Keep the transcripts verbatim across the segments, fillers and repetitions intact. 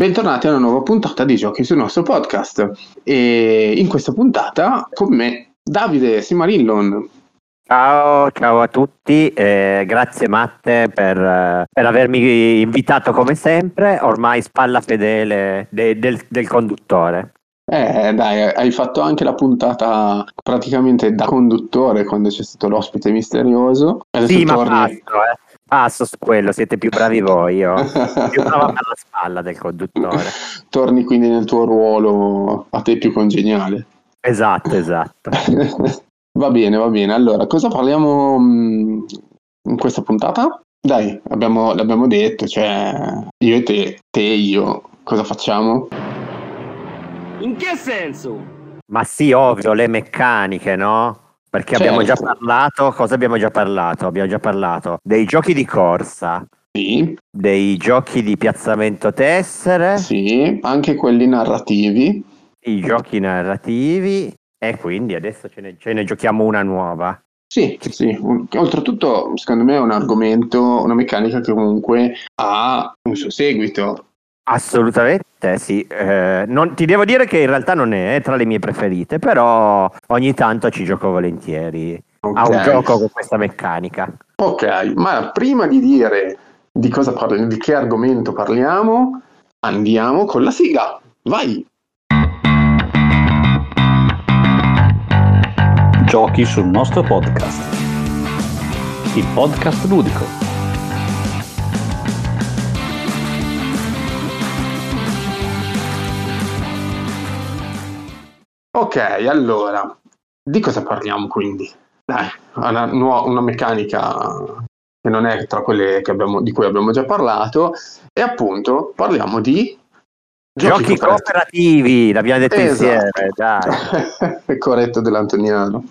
Bentornati a una nuova puntata di Giochi sul nostro podcast. E in questa puntata con me Davide Simarillon. Ciao, ciao a tutti, eh, grazie Matte per, per avermi invitato come sempre, ormai spalla fedele de, del, del conduttore. Eh dai, hai fatto anche la puntata praticamente da conduttore quando c'è stato l'ospite misterioso. Adesso sì, torni... ma fatto, eh. Passo su quello, siete più bravi voi, io più bravo alla spalla del conduttore. Torni quindi nel tuo ruolo a te più congeniale. Esatto, esatto. Va bene, va bene. Allora, cosa parliamo mh, in questa puntata? Dai, abbiamo, l'abbiamo detto, cioè io e te, te e io, cosa facciamo? In che senso? Ma sì, ovvio, le meccaniche, no? Perché certo. abbiamo già parlato, cosa abbiamo già parlato? Abbiamo già parlato dei giochi di corsa, sì. Dei giochi di piazzamento tessere, sì, anche quelli narrativi. I giochi narrativi, e quindi adesso ce ne, ce ne giochiamo una nuova. Sì, sì. Oltretutto, secondo me è un argomento, una meccanica che comunque ha un suo seguito. Assolutamente sì, eh, non, ti devo dire che in realtà non è tra le mie preferite, però ogni tanto ci gioco volentieri, okay. A un gioco con questa meccanica. Ok, ma prima di dire di cosa parli, di che argomento parliamo, andiamo con la sigla, vai! Giochi sul nostro podcast, il podcast ludico. Ok, allora, di cosa parliamo quindi? Dai, una, nuova, una meccanica che non è tra quelle che abbiamo, di cui abbiamo già parlato, e appunto parliamo di giochi, giochi cooperativi, l'abbiamo detto, esatto. Insieme, dai. È corretto dell'Antoniano.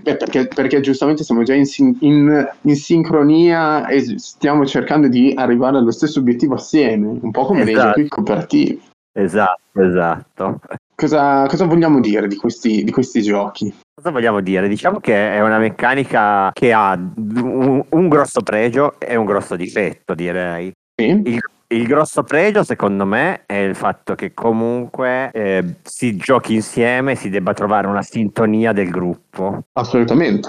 Beh, perché, perché giustamente siamo già in, sin, in, in sincronia e stiamo cercando di arrivare allo stesso obiettivo assieme, un po' come esatto. Nei giochi cooperativi. Esatto, esatto. Cosa, cosa vogliamo dire di questi, di questi giochi? Cosa vogliamo dire? Diciamo che è una meccanica che ha un, un grosso pregio e un grosso difetto, direi. Sì. Il, il grosso pregio, secondo me, è il fatto che comunque eh, si giochi insieme, si debba trovare una sintonia del gruppo. Assolutamente.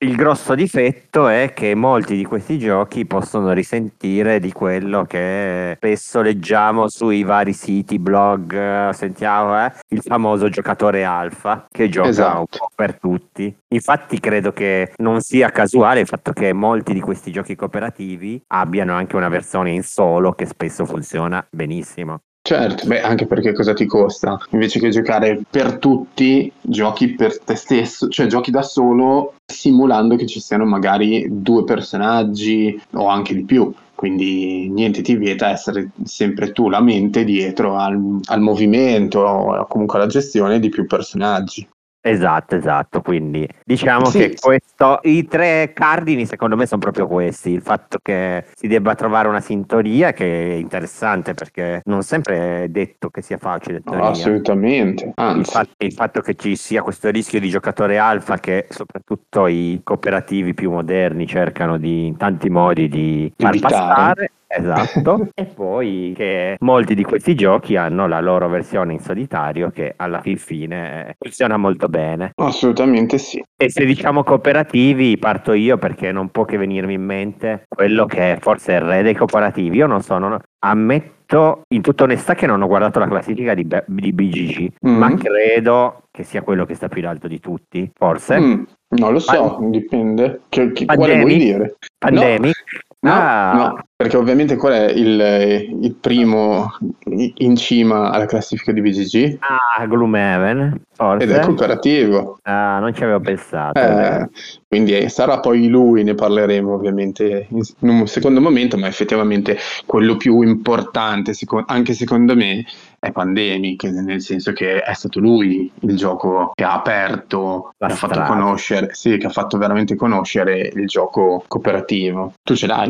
Il grosso difetto è che molti di questi giochi possono risentire di quello che spesso leggiamo sui vari siti, blog, sentiamo eh, il famoso giocatore alfa che gioca esatto. Un po' per tutti. Infatti credo che non sia casuale il fatto che molti di questi giochi cooperativi abbiano anche una versione in solo che spesso funziona benissimo. Certo, beh, anche perché cosa ti costa? Invece che giocare per tutti, giochi per te stesso, cioè giochi da solo simulando che ci siano magari due personaggi o anche di più. Quindi niente ti vieta essere sempre tu la mente dietro al, al movimento o comunque alla gestione di più personaggi. Esatto, esatto, quindi diciamo sì, che questo, i tre cardini secondo me sono proprio questi, il fatto che si debba trovare una sintonia che è interessante perché non sempre è detto che sia facile. No, assolutamente, anzi. Il fatto, il fatto che ci sia questo rischio di giocatore alfa che soprattutto i cooperativi più moderni cercano di in tanti modi di far evitare. Passare. Esatto, e poi che molti di questi giochi hanno la loro versione in solitario che alla fine funziona molto bene. Assolutamente sì. E se diciamo cooperativi parto io perché non può che venirmi in mente quello che forse è il re dei cooperativi. Io non sono, ammetto in tutta onestà che non ho guardato la classifica di, B- di B G G, mm-hmm. Ma credo che sia quello che sta più in alto di tutti, forse. Mm, non lo so, Pan- dipende. Che, che, quale vuoi dire? Pandemic? No. No, ah. no, perché ovviamente qual è il, il primo in cima alla classifica di B G G? Ah, Gloomhaven, forse. Ed è cooperativo. Ah, non ci avevo pensato. Eh, quindi sarà poi lui, ne parleremo ovviamente in un secondo momento, ma effettivamente quello più importante, anche secondo me, è Pandemic, nel senso che è stato lui il gioco che ha aperto, che ha fatto conoscere, sì, che ha fatto veramente conoscere il gioco cooperativo. Tu ce l'hai?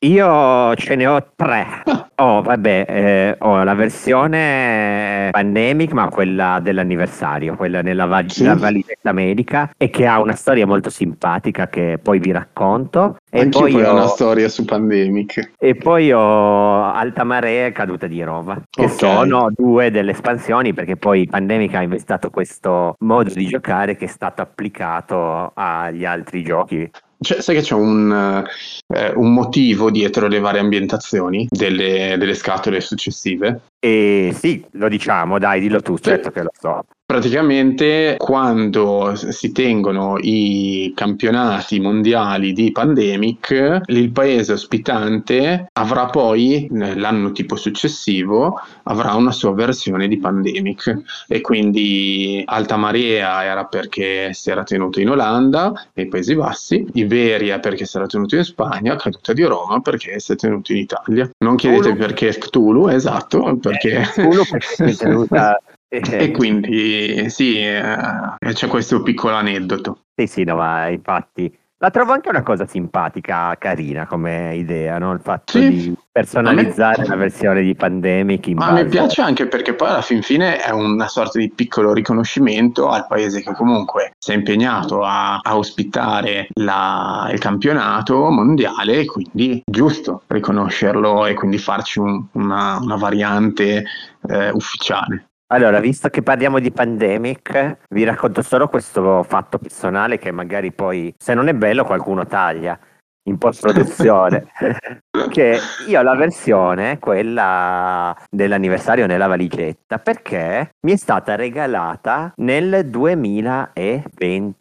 Io ce ne ho tre. Oh, vabbè, eh, ho la versione Pandemic, ma quella dell'anniversario, quella nella va- sì. valigetta medica, e che ha una storia molto simpatica che poi vi racconto. E anche poi ho una storia su Pandemic. E poi ho Alta Marea e Caduta di Roma, che okay. sono due delle espansioni, perché poi Pandemic ha inventato questo modo di giocare che è stato applicato agli altri giochi. Cioè, sai che c'è un, eh, un motivo dietro le varie ambientazioni delle, delle scatole successive? Eh, sì, lo diciamo, dai, dillo tu, certo che lo so. Praticamente quando si tengono i campionati mondiali di Pandemic, il paese ospitante avrà poi, l'anno tipo successivo, avrà una sua versione di Pandemic, e quindi Alta Marea era perché si era tenuto in Olanda, nei Paesi Bassi, Iberia perché si era tenuto in Spagna, Caduta di Roma perché si è tenuto in Italia. Non chiedete perché Cthulhu, esatto, perché... Cthulhu perché si è tenuta... E quindi sì, eh, c'è questo piccolo aneddoto. Sì, sì, no, ma infatti la trovo anche una cosa simpatica, carina come idea, no? Il fatto sì. di personalizzare me... la versione di Pandemic. In ma base... mi piace anche perché poi alla fin fine è una sorta di piccolo riconoscimento al paese che comunque si è impegnato a, a ospitare la, il campionato mondiale, e quindi è giusto riconoscerlo e quindi farci un, una, una variante eh, ufficiale. Allora, visto che parliamo di Pandemic, vi racconto solo questo fatto personale che magari poi, se non è bello, qualcuno taglia in post-produzione. Che io ho la versione, quella dell'anniversario nella valigetta, perché mi è stata regalata nel duemilaventuno.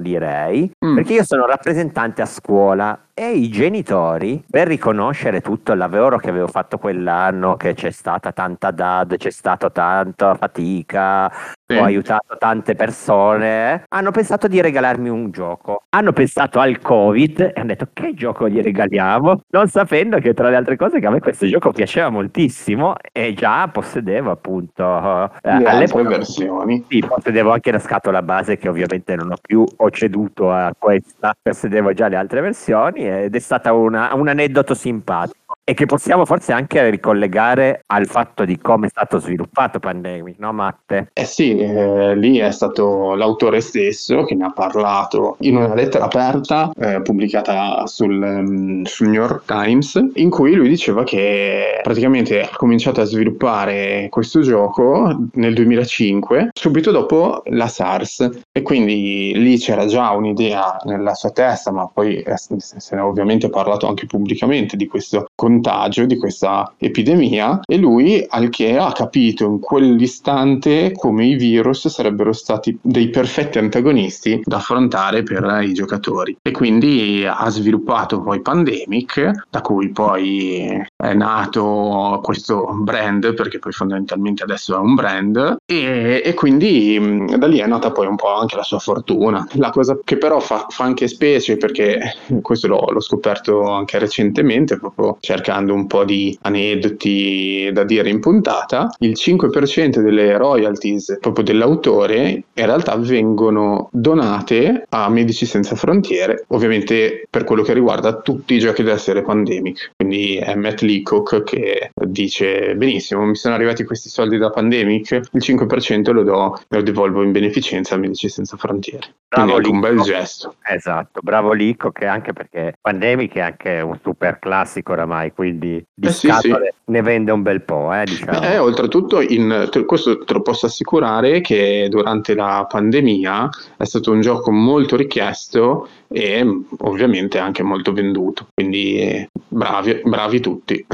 Direi, mm. perché io sono rappresentante a scuola e i genitori, per riconoscere tutto il lavoro che avevo fatto quell'anno, che c'è stata tanta D A D, c'è stata tanta fatica, sì. ho aiutato tante persone, hanno pensato di regalarmi un gioco, hanno pensato al Covid e hanno detto che gioco gli regaliamo, non sapendo che tra le altre cose che a me questo gioco piaceva moltissimo e già possedevo appunto eh, le altre versioni. Sì, possedevo anche la scatola base che ovviamente non ho più Più ho ceduto a questa, possedevo già le altre versioni, ed è stata una, un aneddoto simpatico, e che possiamo forse anche ricollegare al fatto di come è stato sviluppato Pandemic, no Matte? Eh sì, eh, lì è stato l'autore stesso che ne ha parlato in una lettera aperta eh, pubblicata sul, um, sul New York Times, in cui lui diceva che praticamente ha cominciato a sviluppare questo gioco nel duemilacinque, subito dopo la SARS, e quindi lì c'era già un'idea nella sua testa, ma poi eh, se ne ha ovviamente parlato anche pubblicamente di questo contagio, di questa epidemia, e lui al che ha capito in quell'istante come i virus sarebbero stati dei perfetti antagonisti da affrontare per i giocatori, e quindi ha sviluppato poi Pandemic, da cui poi è nato questo brand, perché poi fondamentalmente adesso è un brand, e, e quindi da lì è nata poi un po' anche la sua fortuna. La cosa che però fa, fa anche specie, perché questo l'ho, l'ho scoperto anche recentemente, proprio cercando un po' di aneddoti da dire in puntata, il cinque per cento delle royalties proprio dell'autore in realtà vengono donate a Medici Senza Frontiere, ovviamente per quello che riguarda tutti i giochi della serie Pandemic. Quindi è Matt Leacock che dice benissimo, mi sono arrivati questi soldi da Pandemic, il cinque per cento lo do, lo devolvo in beneficenza a Medici Senza Frontiere. Bravo, quindi è anche un bel gesto. Esatto, bravo Leacock, che anche perché Pandemic è anche un super classico oramai, quindi di eh sì, scatole sì. ne vende un bel po', eh, diciamo. Eh, oltretutto in, te, questo te lo posso assicurare che durante la pandemia è stato un gioco molto richiesto e ovviamente anche molto venduto, quindi eh, bravi, bravi tutti.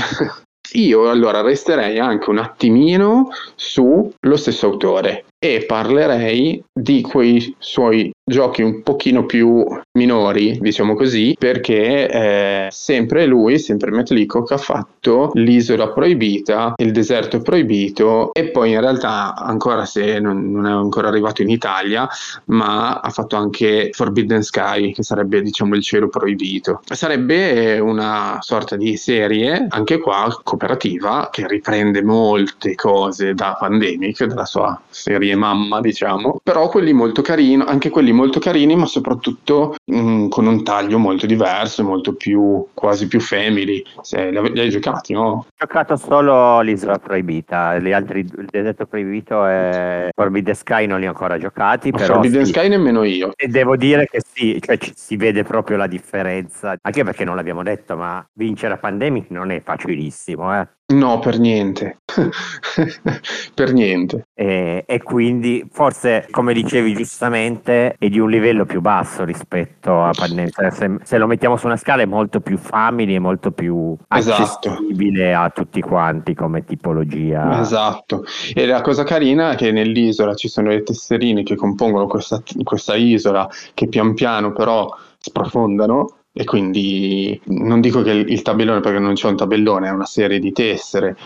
Io allora resterei anche un attimino su lo stesso autore e parlerei di quei suoi giochi un pochino più minori, diciamo così, perché eh, sempre lui, sempre Matt Leacock, ha fatto l'Isola Proibita, il Deserto Proibito, e poi in realtà ancora se non, non è ancora arrivato in Italia, ma ha fatto anche Forbidden Sky, che sarebbe diciamo il cielo proibito. Sarebbe una sorta di serie, anche qua cooperativa, che riprende molte cose da Pandemic, dalla sua serie categorie mamma, diciamo, però quelli molto carini, anche quelli molto carini, ma soprattutto mh, con un taglio molto diverso, molto più, quasi più family. Se li, li hai giocati, no? Ho giocato solo l'Isola Proibita, gli altri, il Deserto Proibito e Forbidden Sky non li ho ancora giocati, però Forbidden sì. Sky nemmeno io. E devo dire che sì, cioè ci, si vede proprio la differenza, anche perché non l'abbiamo detto, ma vincere a Pandemic non è facilissimo, eh. No, per niente, per niente. E, e quindi forse, come dicevi giustamente, è di un livello più basso rispetto a Pandemic. Se, se lo mettiamo su una scala è molto più family, è molto più accessibile, esatto, a tutti quanti come tipologia. Esatto. E la cosa carina è che nell'isola ci sono le tesserine che compongono questa, questa isola, che pian piano però sprofondano. E quindi non dico che il tabellone, perché non c'è un tabellone, è una serie di tessere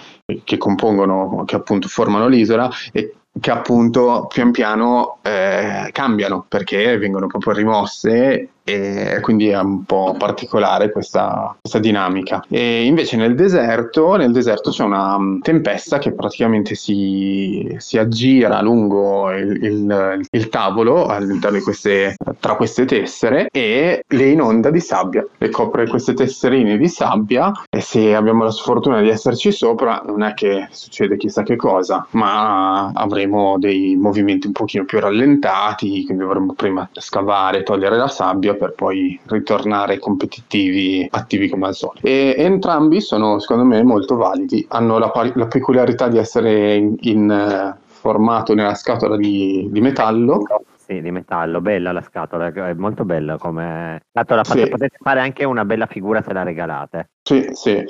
che compongono, che appunto formano l'isola e che appunto pian piano eh, cambiano, perché vengono proprio rimosse, e quindi è un po' particolare questa, questa dinamica. E invece nel deserto nel deserto c'è una tempesta che praticamente si, si aggira lungo il, il, il tavolo all'interno di queste, tra queste tessere, e le inonda di sabbia, le copre queste tesserine di sabbia, e se abbiamo la sfortuna di esserci sopra non è che succede chissà che cosa, ma avremo dei movimenti un pochino più rallentati, quindi dovremo prima scavare, togliere la sabbia per poi ritornare competitivi, attivi come al solito. E entrambi sono, secondo me, molto validi. Hanno la, pari- la peculiarità di essere in, in uh, formato nella scatola di, di metallo. Sì, di metallo, bella la scatola, è molto bella come scatola, sì. Potete fare anche una bella figura se la regalate. Sì, sì.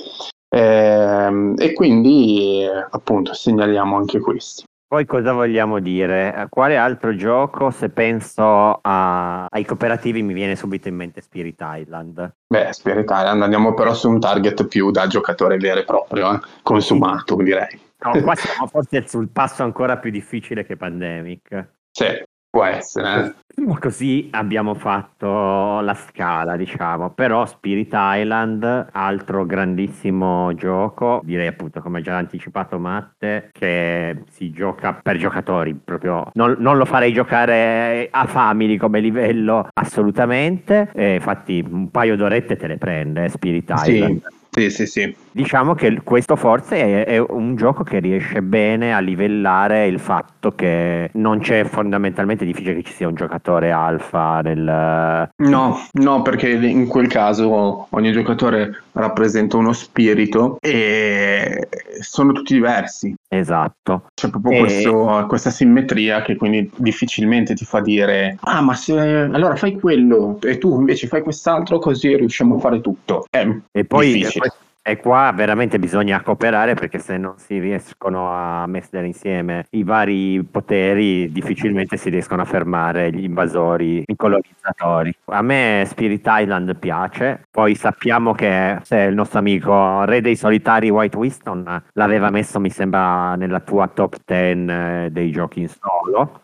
Ehm, e quindi, appunto, segnaliamo anche questi. Poi cosa vogliamo dire? Quale altro gioco? Se penso a... ai cooperativi mi viene subito in mente Spirit Island. Beh, Spirit Island, andiamo però su un target più da giocatore vero e proprio, eh? Consumato, sì, direi. No, qua siamo forse sul passo ancora più difficile che Pandemic. Sì, può essere. Eh? Così abbiamo fatto la scala, diciamo, però Spirit Island, altro grandissimo gioco, direi appunto come già anticipato Matte, che si gioca per giocatori, proprio non, non lo farei giocare a family come livello assolutamente, e infatti un paio d'orette te le prende Spirit Island. Sì. Sì, sì, sì. Diciamo che questo forse è, è un gioco che riesce bene a livellare il fatto che non c'è, fondamentalmente difficile che ci sia un giocatore alfa nel... No, no, perché in quel caso ogni giocatore rappresenta uno spirito e sono tutti diversi. Esatto. C'è proprio e... questo, questa simmetria che quindi difficilmente ti fa dire ah, ma se allora fai quello e tu invece fai quest'altro, così riusciamo a fare tutto. È e poi difficile. E qua veramente bisogna cooperare, perché se non si riescono a mettere insieme i vari poteri difficilmente si riescono a fermare gli invasori, i colonizzatori. A me Spirit Island piace, poi sappiamo che se il nostro amico re dei solitari White Winston l'aveva messo, mi sembra, nella tua top dieci dei giochi in solo.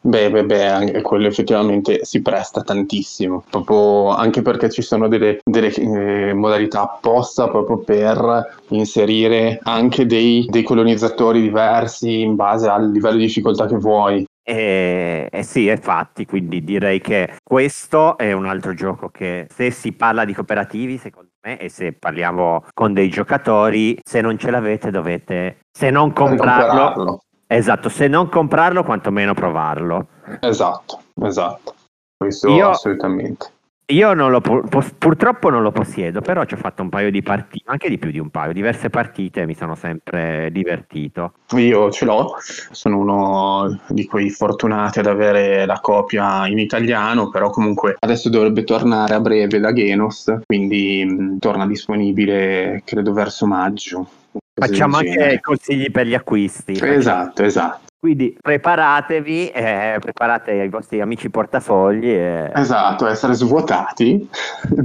Beh, beh, beh, anche quello effettivamente si presta tantissimo, proprio anche perché ci sono delle, delle eh, modalità apposta proprio per inserire anche dei, dei colonizzatori diversi in base al livello di difficoltà che vuoi. Eh, eh sì, infatti, quindi direi che questo è un altro gioco che, se si parla di cooperativi, secondo me, e se parliamo con dei giocatori, se non ce l'avete dovete, se non comprarlo, comprarlo. Esatto, se non comprarlo quantomeno provarlo. Esatto, esatto. Questo io, assolutamente. Io non lo pur, purtroppo non lo possiedo, però ci ho fatto un paio di partite, anche di più di un paio, diverse partite, mi sono sempre divertito. Io ce l'ho, sono uno di quei fortunati ad avere la copia in italiano, però comunque adesso dovrebbe tornare a breve da Genos, quindi mh, torna disponibile credo verso maggio. Facciamo anche consigli per gli acquisti. Esatto, esatto. Quindi preparatevi, eh, preparate i vostri amici portafogli. Eh. Esatto, essere svuotati,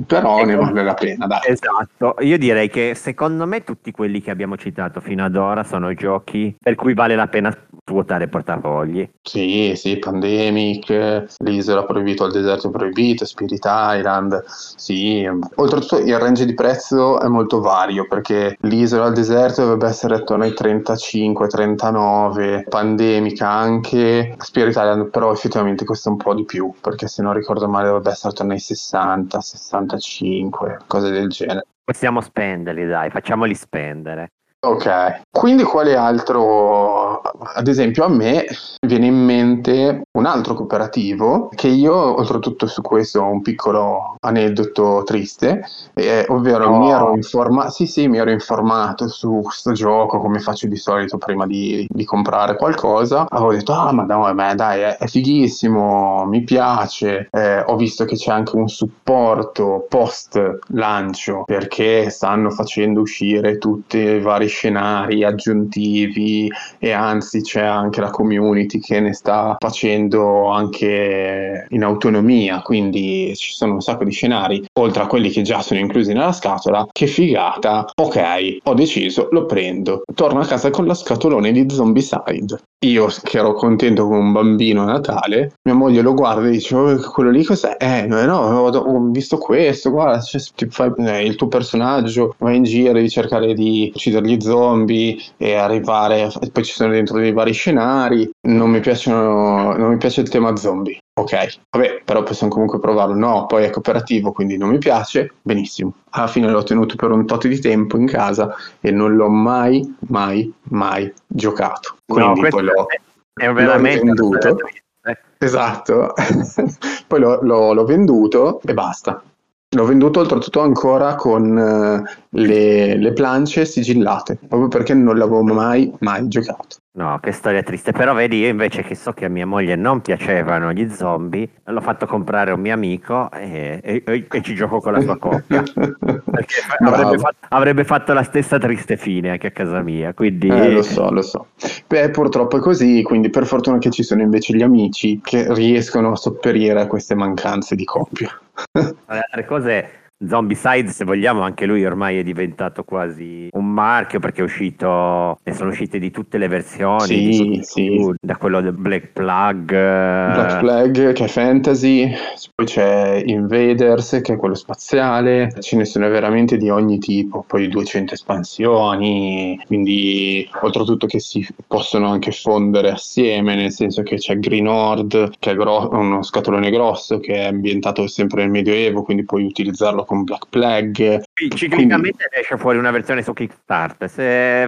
però ne vale la pena, dai. Esatto, io direi che secondo me tutti quelli che abbiamo citato fino ad ora sono giochi per cui vale la pena vuotare portafogli. Sì, sì, Pandemic, l'Isola Proibito al Deserto Proibito, Spirit Island, sì. Oltretutto il range di prezzo è molto vario, perché l'Isola al Deserto dovrebbe essere attorno ai trentacinque trentanove, Pandemic anche, Spirit Island però effettivamente costa un po' di più, perché se non ricordo male dovrebbe essere attorno ai sessanta sessantacinque, cose del genere. Possiamo spenderli, dai, facciamoli spendere. Ok, quindi quale altro? Ad esempio a me viene in mente un altro cooperativo che io, oltretutto su questo ho un piccolo aneddoto triste, eh, ovvero oh. mi ero informa- sì sì mi ero informato su questo gioco come faccio di solito prima di, di comprare qualcosa. Avevo detto ah ma no, ma dai è, è fighissimo, mi piace, eh, ho visto che c'è anche un supporto post lancio perché stanno facendo uscire tutti i vari scenari aggiuntivi e anzi c'è anche la community che ne sta facendo anche in autonomia, quindi ci sono un sacco di scenari oltre a quelli che già sono inclusi nella scatola. Che figata, ok, ho deciso, lo prendo, torno a casa con la scatolone di Zombicide. Io che ero contento come un bambino a Natale, mia moglie lo guarda e dice oh, quello lì cos'è? Eh no, no, ho visto questo, guarda, cioè, ti fai, eh, il tuo personaggio va in giro, devi cercare di uccidere gli zombie e arrivare, e poi ci sono dentro dei vari scenari. Non mi piacciono, non mi piace il tema zombie. Ok, vabbè, però possiamo comunque provarlo. No, poi è cooperativo, quindi non mi piace. Benissimo. Alla fine l'ho tenuto per un tot di tempo in casa e non l'ho mai, mai, mai giocato. Quindi no, poi l'ho, è veramente l'ho venduto. Esatto. Poi l'ho, l'ho, l'ho venduto e basta. L'ho venduto oltretutto ancora con le, le planche sigillate, proprio perché non l'avevo mai, mai giocato. No, che storia triste. Però vedi, io invece che so che a mia moglie non piacevano gli zombie, l'ho fatto comprare un mio amico e, e, e, e ci gioco con la sua coppia. Perché avrebbe fatto, avrebbe fatto la stessa triste fine anche a casa mia, quindi... Eh, lo so, lo so. Beh, purtroppo è così, quindi per fortuna che ci sono invece gli amici che riescono a sopperire a queste mancanze di coppia. Altre cose... Zombicide, se vogliamo, anche lui ormai è diventato quasi un marchio perché è uscito, ne sono uscite di tutte le versioni, sì, di, sì. Da quello del Black Plague Black Plague che è fantasy, poi c'è Invaders che è quello spaziale, ce ne sono veramente di ogni tipo, poi duecento espansioni, quindi oltretutto che si possono anche fondere assieme, nel senso che c'è Green Horde che è gro- uno scatolone grosso che è ambientato sempre nel Medioevo, quindi puoi utilizzarlo con Black Plague. Quindi, ciclicamente quindi... esce fuori una versione su Kickstarter. Se,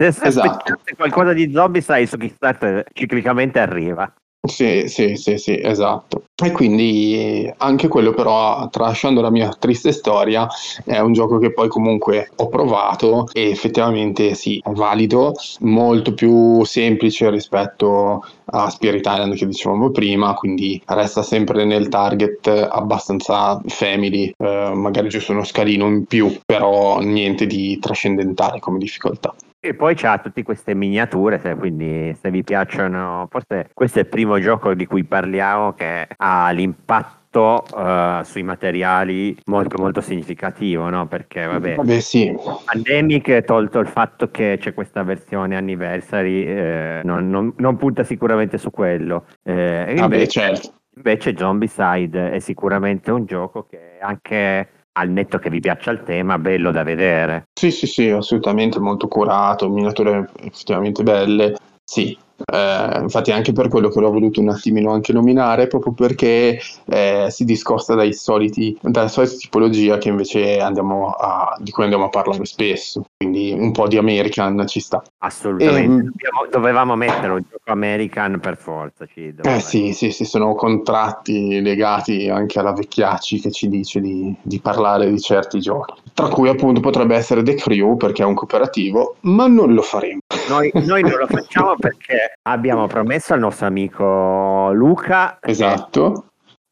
se, se esatto. Aspettate qualcosa di zombie, sai, su Kickstarter ciclicamente arriva. Sì, sì, sì, sì, esatto. E quindi anche quello, però, tralasciando la mia triste storia, è un gioco che poi comunque ho provato e effettivamente sì, è valido, molto più semplice rispetto a Spirit Island che dicevamo prima, quindi resta sempre nel target abbastanza family, eh, magari giusto uno scalino in più, però niente di trascendentale come difficoltà. E poi c'ha tutte queste miniature, se, quindi se vi piacciono, forse questo è il primo gioco di cui parliamo che ha l'impatto uh, sui materiali molto molto significativo, no? Perché vabbè, vabbè sì. Pandemic, tolto il fatto che c'è questa versione anniversary, eh, non, non, non punta sicuramente su quello, eh, vabbè, invece, certo. Invece Zombicide è sicuramente un gioco che anche... al netto che vi piaccia il tema, bello da vedere. Sì, sì, sì, assolutamente, molto curato, miniature effettivamente belle, sì. Eh, infatti anche per quello che l'ho voluto un attimino anche nominare, proprio perché eh, si discosta dai soliti dalla solita tipologia che invece andiamo a, di cui andiamo a parlare spesso, quindi un po' di American ci sta assolutamente. E, Dobbiamo, dovevamo mettere un gioco American per forza, ci eh sì, sì sì sono contratti legati anche alla vecchiacci che ci dice di, di parlare di certi giochi, tra cui appunto potrebbe essere The Crew perché è un cooperativo, ma non lo faremo noi, noi non lo facciamo perché abbiamo promesso al nostro amico Luca. Esatto.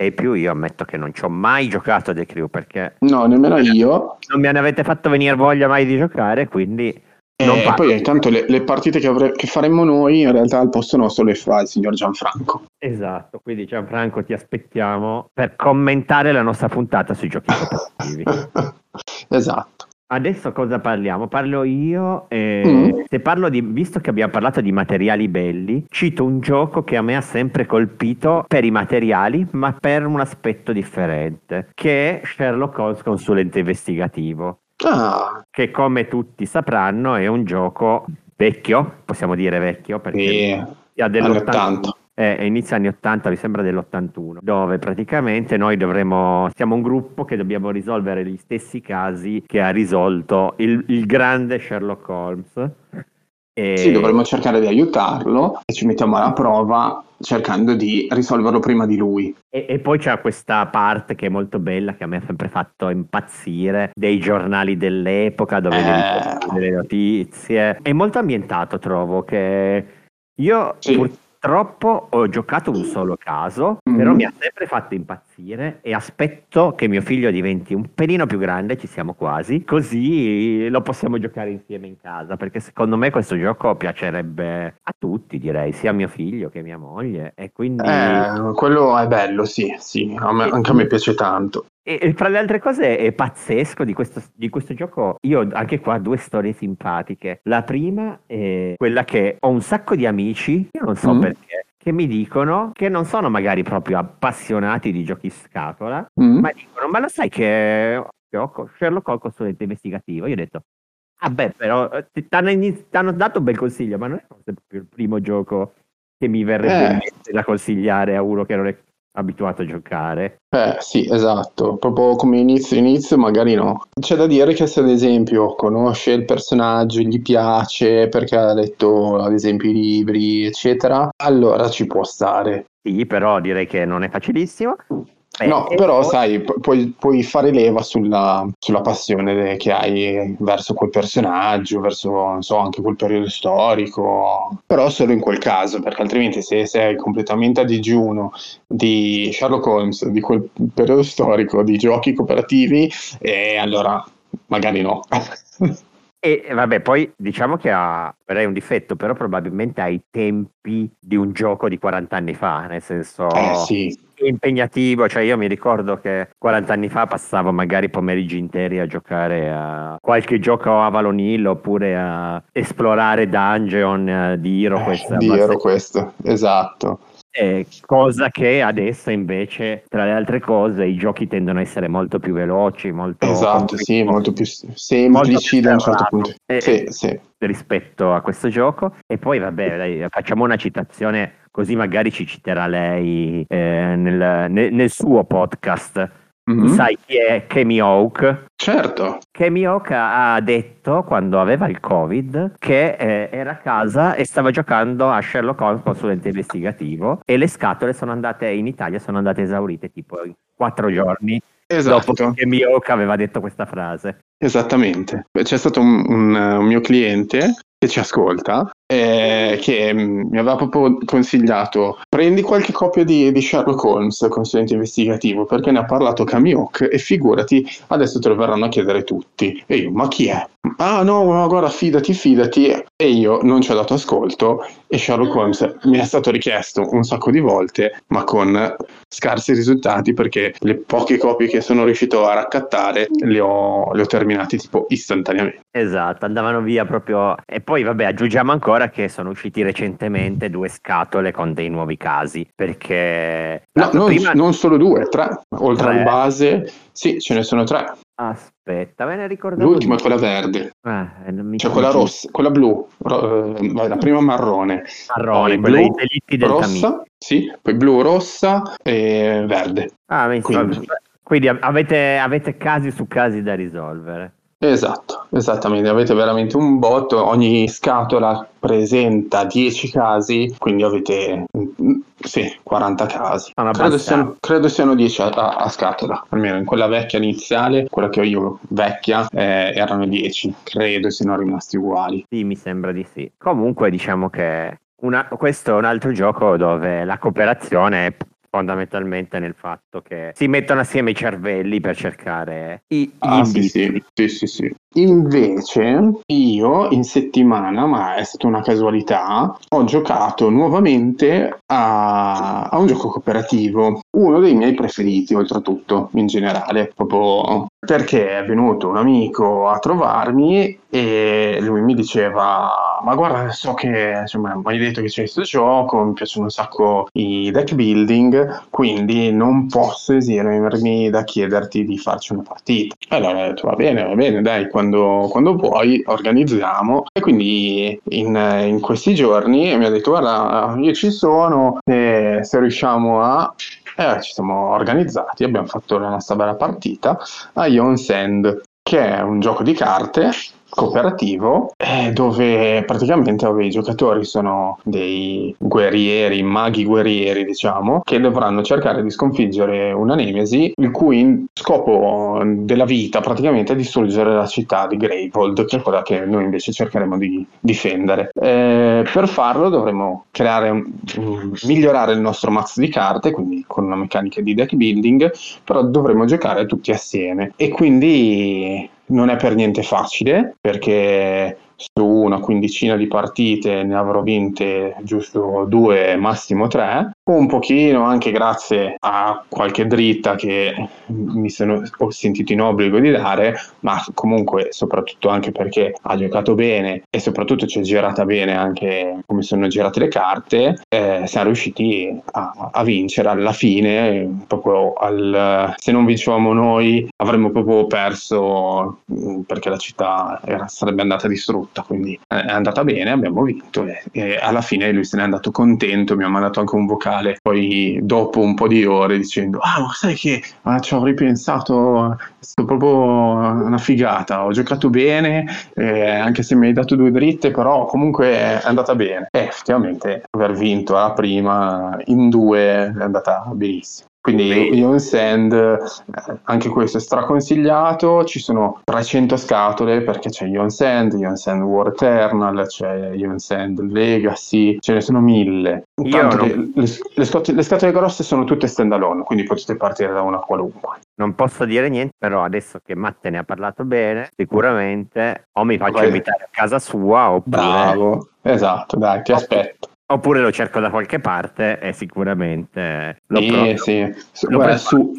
E più io ammetto che non ci ho mai giocato a The Crew perché... No, nemmeno io. Non mi avete fatto venire voglia mai di giocare, quindi... Non e poi intanto le, le partite che, avre- che faremmo noi in realtà al posto nostro le fa il signor Gianfranco. Esatto, quindi Gianfranco ti aspettiamo per commentare la nostra puntata sui giochi cooperativi. Esatto. Adesso cosa parliamo? Parlo io eh, mm. se parlo di, visto che abbiamo parlato di materiali belli, cito un gioco che a me ha sempre colpito per i materiali, ma per un aspetto differente, che è Sherlock Holmes Consulente Investigativo, ah. che come tutti sapranno è un gioco vecchio, possiamo dire vecchio, perché yeah. ha dell'ottanta. Eh, inizia anni ottanta, mi sembra dell'ottantuno, dove praticamente noi dovremo, siamo un gruppo che dobbiamo risolvere gli stessi casi che ha risolto il, il grande Sherlock Holmes. E... sì, dovremmo cercare di aiutarlo e ci mettiamo alla prova cercando di risolverlo prima di lui. E, e poi c'è questa parte che è molto bella, che a me ha sempre fatto impazzire, dei giornali dell'epoca dove eh... devi vedere le notizie. È molto ambientato, trovo, che io sì. purtroppo Purtroppo ho giocato un solo caso, mm. però mi ha sempre fatto impazzire e aspetto che mio figlio diventi un pelino più grande, ci siamo quasi, così lo possiamo giocare insieme in casa, perché secondo me questo gioco piacerebbe a tutti, direi, sia a mio figlio che a mia moglie, e quindi... Eh, quello è bello, sì, sì, a me, anche a me piace tanto. E fra le altre cose è pazzesco di questo, di questo gioco, io ho anche qua due storie simpatiche. La prima è quella che ho un sacco di amici, io non so mm. perché, che mi dicono che non sono magari proprio appassionati di giochi scatola, mm. ma dicono, ma lo sai che gioco Sherlock Holmes Consulente Investigativo? Io ho detto, ah beh, però ti hanno dato un bel consiglio, ma non è forse proprio il primo gioco che mi verrebbe eh. da consigliare a uno che non è abituato a giocare. Eh sì, esatto, proprio come inizio inizio magari no. C'è da dire che se ad esempio conosce il personaggio, gli piace perché ha letto ad esempio i libri eccetera, allora ci può stare. Sì, però direi che non è facilissimo. Beh, no, però poi... sai, puoi, puoi fare leva sulla, sulla passione che hai verso quel personaggio, verso non so, anche quel periodo storico, però solo in quel caso, perché altrimenti se sei completamente a digiuno di Sherlock Holmes, di quel periodo storico, di giochi cooperativi, eh, allora magari no. E vabbè, poi diciamo che ha un difetto, però probabilmente ai tempi di un gioco di quaranta anni fa, nel senso... Eh sì. Impegnativo, cioè io mi ricordo che quaranta anni fa passavo magari pomeriggi interi a giocare a qualche gioco a Valonil oppure a esplorare dungeon di Hero Quest, eh, di Hero Quest, esatto. Eh, cosa che adesso invece, tra le altre cose, i giochi tendono a essere molto più veloci, molto esatto, sì, molto più semplici da un certo punto eh, sì, eh, sì. rispetto a questo gioco. E poi vabbè, dai, facciamo una citazione così magari ci citerà lei eh, nel, nel, nel suo podcast. Mm-hmm. Sai chi è Kemi Oak? Certo. Kemi Oak ha detto, quando aveva il Covid, che eh, era a casa e stava giocando a Sherlock Holmes Consulente Investigativo e le scatole sono andate in Italia, sono andate esaurite tipo in quattro giorni. Esatto. Dopo che Kemi Oak aveva detto questa frase. Esattamente. C'è stato un, un, un mio cliente che ci ascolta, eh, che mi aveva proprio consigliato: prendi qualche copia di, di Sherlock Holmes Consulente Investigativo, perché ne ha parlato Kemi Oak e figurati, adesso te lo verranno a chiedere tutti. E io, ma chi è? Ah no, ma guarda, fidati, fidati. E io non ci ho dato ascolto e Sherlock Holmes mi è stato richiesto un sacco di volte, ma con scarsi risultati, perché le poche copie che sono riuscito a raccattare le ho, le ho terminate tipo istantaneamente. Esatto, andavano via proprio. E poi vabbè, aggiungiamo ancora che sono usciti recentemente due scatole con dei nuovi casi, perché no, non, prima... non solo due, tre, oltre alla base sì, ce ne sono tre. Aspetta, ve ne ricordavo. L'ultima è quella verde, ah, mi cioè quella rossa, quella blu, ro- eh, la prima marrone, marrone, quella dei delitti del rossa, sì, poi blu, rossa e verde. Ah, quindi, quindi avete, avete casi su casi da risolvere. Esatto, esattamente, avete veramente un botto, ogni scatola presenta dieci casi, quindi avete sì, quaranta casi, credo siano, credo siano dieci a, a scatola, almeno in quella vecchia iniziale, quella che ho io vecchia, eh, erano dieci, credo siano rimasti uguali. Sì, mi sembra di sì. Comunque diciamo che una, questo è un altro gioco dove la cooperazione è... fondamentalmente nel fatto che si mettono assieme i cervelli per cercare i, ah, sì, sì, sì, sì, sì. Invece io in settimana, ma è stata una casualità, ho giocato nuovamente a, a un gioco cooperativo, uno dei miei preferiti oltretutto in generale, proprio perché è venuto un amico a trovarmi e lui mi diceva: ma guarda, so che insomma mi hai detto che c'è questo gioco, mi piacciono un sacco i deck building, quindi non posso esimermi da chiederti di farci una partita. Allora ho detto: va bene, va bene, dai, quando, quando vuoi organizziamo. E quindi in, in questi giorni mi ha detto: guarda, io ci sono, e se riusciamo a... Eh, ci siamo organizzati, abbiamo fatto la nostra bella partita a Ion Sand, che è un gioco di carte cooperativo eh, dove praticamente vabbè, i giocatori sono dei guerrieri, maghi guerrieri diciamo, che dovranno cercare di sconfiggere una nemesi il cui scopo della vita praticamente è distruggere la città di Greyhold, che è quella che noi invece cercheremo di difendere. Eh, per farlo dovremo creare un, um, migliorare il nostro mazzo di carte, quindi con una meccanica di deck building, però dovremo giocare tutti assieme e quindi... Non è per niente facile, perché su una quindicina di partite ne avrò vinte giusto due, massimo tre, un pochino anche grazie a qualche dritta che mi sono ho sentito in obbligo di dare, ma comunque soprattutto anche perché ha giocato bene e soprattutto ci è girata bene anche come sono girate le carte, eh, siamo riusciti a, a vincere alla fine. Proprio al, se non vincevamo noi avremmo proprio perso, perché la città era, sarebbe andata distrutta. Quindi è andata bene, abbiamo vinto e, e alla fine lui se n'è andato contento, mi ha mandato anche un vocale poi dopo un po' di ore dicendo: ah, ma sai che ah, ci ho ripensato, è stata proprio una figata, ho giocato bene, eh, anche se mi hai dato due dritte, però comunque è andata bene. E effettivamente aver vinto la prima in due è andata benissimo. Quindi Ion Sand, anche questo è straconsigliato, ci sono trecento scatole perché c'è Ion Sand, Ion Sand War Eternal, c'è Ion Sand Legacy, ce ne sono mille. Tanto che non... le, le, scot- le scatole grosse sono tutte standalone, quindi potete partire da una qualunque. Non posso dire niente, però adesso che Matte ne ha parlato bene, sicuramente o mi faccio invitare a casa sua oppure... Bravo, esatto, dai, ti aspetto. Oppure lo cerco da qualche parte e sicuramente lo sì, provo. Sì. Lo Guarda, su,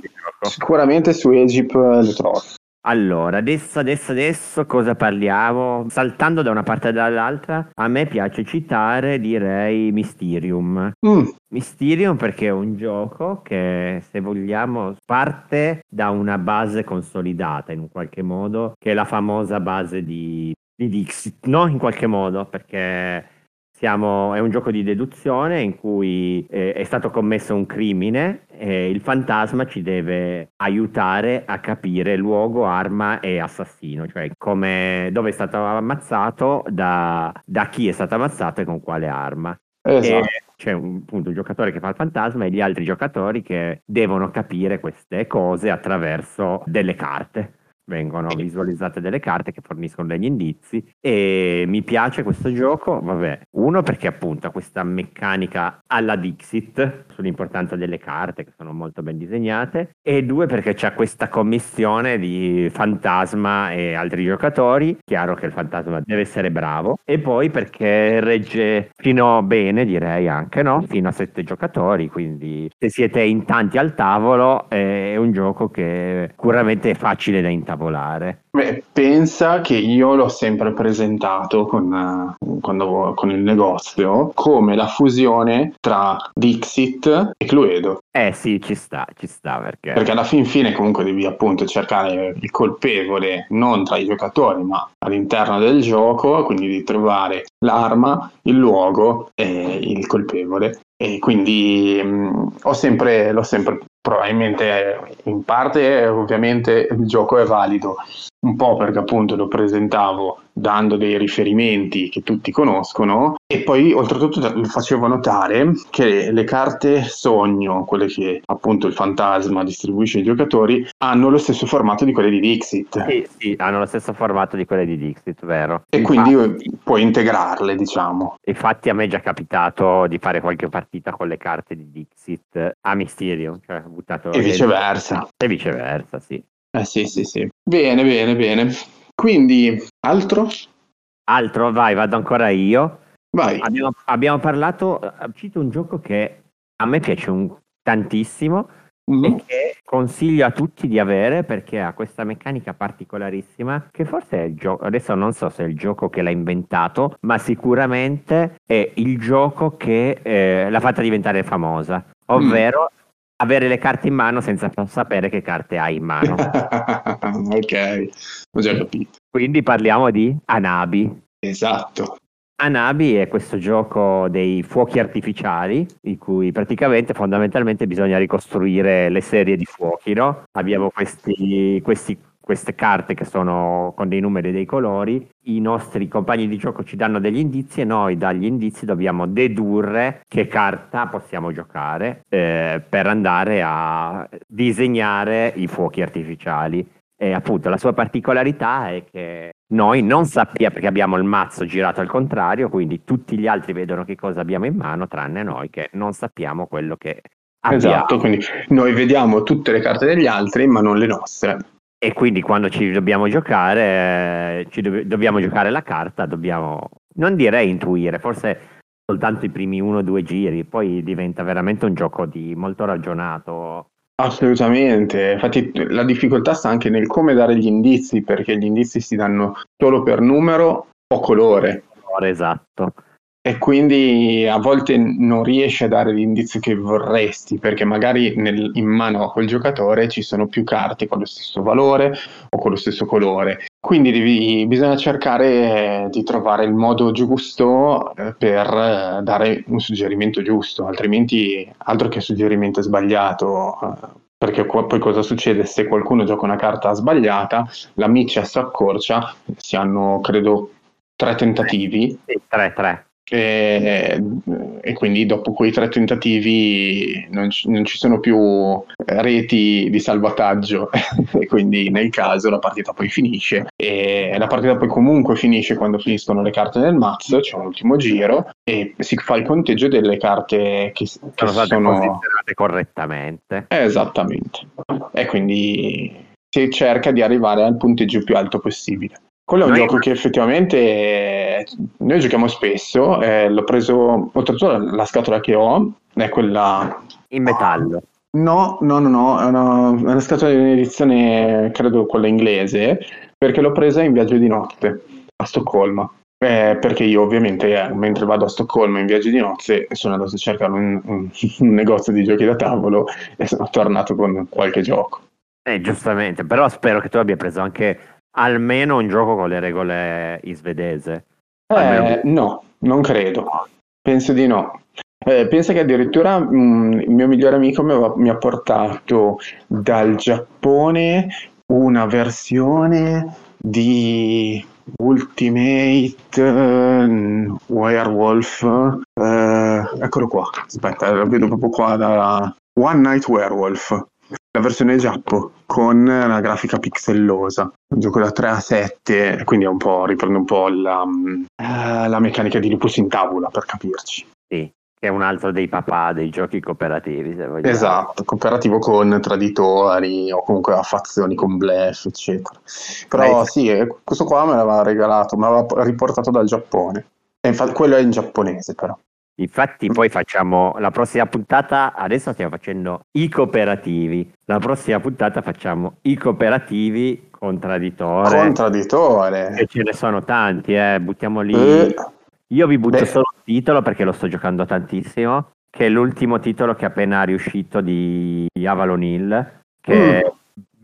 sicuramente su Egypt lo trovo. Allora, adesso, adesso, adesso cosa parliamo? Saltando da una parte e dall'altra, a me piace citare, direi, Mysterium. Mm. Mysterium perché è un gioco che, se vogliamo, parte da una base consolidata in un qualche modo, che è la famosa base di, di Dixit, no? In qualche modo, perché... Siamo, è un gioco di deduzione in cui eh, è stato commesso un crimine e il fantasma ci deve aiutare a capire luogo, arma e assassino, cioè come, dove è stato ammazzato, da, da chi è stato ammazzato e con quale arma. Esatto. E c'è un, appunto, un giocatore che fa il fantasma e gli altri giocatori che devono capire queste cose attraverso delle carte. Vengono visualizzate delle carte che forniscono degli indizi e mi piace questo gioco, vabbè, uno perché appunto ha questa meccanica alla Dixit sull'importanza delle carte che sono molto ben disegnate, e due perché c'è questa commissione di fantasma e altri giocatori, chiaro che il fantasma deve essere bravo, e poi perché regge fino bene, direi anche, no? Fino a sette giocatori, quindi se siete in tanti al tavolo è un gioco che sicuramente è facile da intavolare. Volare. Beh, pensa che io l'ho sempre presentato con, uh, quando, con il negozio come la fusione tra Dixit e Cluedo. Eh sì, ci sta, ci sta perché... Perché alla fin fine comunque devi appunto cercare il colpevole non tra i giocatori ma all'interno del gioco, quindi di trovare l'arma, il luogo e il colpevole. E quindi mh, ho sempre, l'ho sempre probabilmente in parte, ovviamente il gioco è valido un po' perché appunto lo presentavo dando dei riferimenti che tutti conoscono e poi oltretutto lo facevo notare che le carte sogno, quelle che appunto il fantasma distribuisce ai giocatori, hanno lo stesso formato di quelle di Dixit. Sì, sì, hanno lo stesso formato di quelle di Dixit, vero? E infatti, quindi puoi integrarle, diciamo. Infatti a me è già capitato di fare qualche partita con le carte di Dixit a Mysterium, cioè buttato e viceversa. E viceversa, sì. Eh sì, sì, sì. Bene, bene, bene. Quindi, altro? Altro, vai, vado ancora io. Vai. Abbiamo, abbiamo parlato, cito un gioco che a me piace un, tantissimo, mm-hmm. e che consiglio a tutti di avere, perché ha questa meccanica particolarissima che forse è il gioco, adesso non so se è il gioco che l'ha inventato, ma sicuramente è il gioco che eh, l'ha fatta diventare famosa, ovvero mm. avere le carte in mano senza sapere che carte hai in mano. Ok, ho già capito. Quindi parliamo di Hanabi. Esatto. Hanabi è questo gioco dei fuochi artificiali, in cui praticamente fondamentalmente bisogna ricostruire le serie di fuochi, no? Abbiamo questi, questi, queste carte che sono con dei numeri e dei colori, i nostri compagni di gioco ci danno degli indizi e noi dagli indizi dobbiamo dedurre che carta possiamo giocare eh, per andare a disegnare i fuochi artificiali. E appunto la sua particolarità è che noi non sappiamo, perché abbiamo il mazzo girato al contrario, quindi tutti gli altri vedono che cosa abbiamo in mano, tranne noi che non sappiamo quello che abbiamo. Esatto, quindi noi vediamo tutte le carte degli altri ma non le nostre. E quindi quando ci dobbiamo giocare, ci do- dobbiamo giocare la carta, dobbiamo, non direi intuire, forse soltanto i primi uno o due giri, poi diventa veramente un gioco di molto ragionato. Assolutamente, infatti la difficoltà sta anche nel come dare gli indizi, perché gli indizi si danno solo per numero o colore. Esatto. E quindi a volte non riesci a dare l'indizio che vorresti, perché magari nel, in mano a quel giocatore ci sono più carte con lo stesso valore o con lo stesso colore. Quindi devi, bisogna cercare di trovare il modo giusto per dare un suggerimento giusto, altrimenti altro che suggerimento sbagliato, perché poi cosa succede se qualcuno gioca una carta sbagliata, la miccia si accorcia, si hanno credo tre tentativi. Sì, tre, tre. E, e quindi dopo quei tre tentativi non ci, non ci sono più reti di salvataggio e quindi nel caso la partita poi finisce, e la partita poi comunque finisce quando finiscono le carte nel mazzo, c'è un ultimo giro e si fa il conteggio delle carte che, che sono state sono... considerate correttamente. Esattamente, e quindi si cerca di arrivare al punteggio più alto possibile. Quello è un noi... gioco che effettivamente noi giochiamo spesso, eh, l'ho preso, oltretutto la scatola che ho è quella... In metallo? No, no, no, no, è una, è una scatola di un'edizione, credo quella inglese, perché l'ho presa in viaggio di notte a Stoccolma, eh, perché io ovviamente eh, mentre vado a Stoccolma in viaggio di notte sono andato a cercare un, un, un negozio di giochi da tavolo e sono tornato con qualche gioco. Eh, giustamente, però spero che tu abbia preso anche... almeno un gioco con le regole in svedese. Eh, no, non credo. Penso di no. Eh, penso che addirittura mh, il mio migliore amico mi, aveva, mi ha portato dal Giappone una versione di Ultimate uh, Werewolf. Uh, eccolo qua. Aspetta, lo vedo proprio qua da One Night Werewolf. La versione giappo con una grafica pixellosa, un gioco da tre a sette, quindi è un po', riprende un po' la, la meccanica di Lupus in Tavola, per capirci. Sì, che è un altro dei papà dei giochi cooperativi, se vogliamo. Esatto, cooperativo con traditori o comunque a fazioni con bluff, eccetera. Però sì, questo qua me l'aveva regalato, me l'aveva riportato dal Giappone. E infatti quello è in giapponese però. Infatti poi facciamo la prossima puntata, adesso stiamo facendo i cooperativi, la prossima puntata facciamo i cooperativi con traditore. Con traditore. E ce ne sono tanti, eh, buttiamo lì. Eh, Io vi butto beh. solo il titolo perché lo sto giocando tantissimo, che è l'ultimo titolo che è appena riuscito di Avalon Hill, che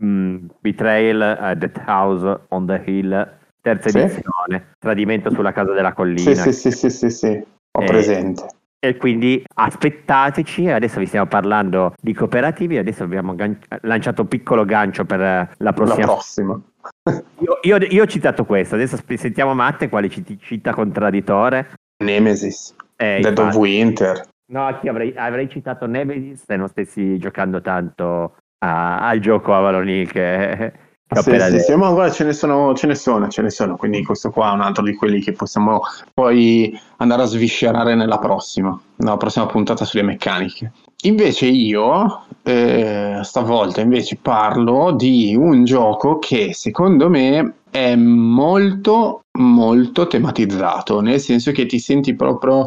mm. è mh, Betrayal at House on the Hill, terza sì. edizione, Tradimento sulla casa della collina. Sì, sì, sì, sì, sì, sì. Ho presente. E, e quindi aspettateci, adesso vi stiamo parlando di cooperativi, adesso abbiamo gan- lanciato un piccolo gancio per la prossima. La prossima. io, io, io ho citato questo, adesso sentiamo Matte quale ci cita con traditore. Nemesis, eh, Dead of Winter. No, avrei, avrei citato Nemesis se non stessi giocando tanto a, al gioco Avalon Hill che... Sì, sì, sì, ma guarda, ce ne sono, ce ne sono, ce ne sono. Quindi questo qua è un altro di quelli che possiamo poi andare a sviscerare nella prossima, nella prossima puntata sulle meccaniche. Invece io, eh, stavolta invece parlo di un gioco che secondo me è molto, molto tematizzato, nel senso che ti senti proprio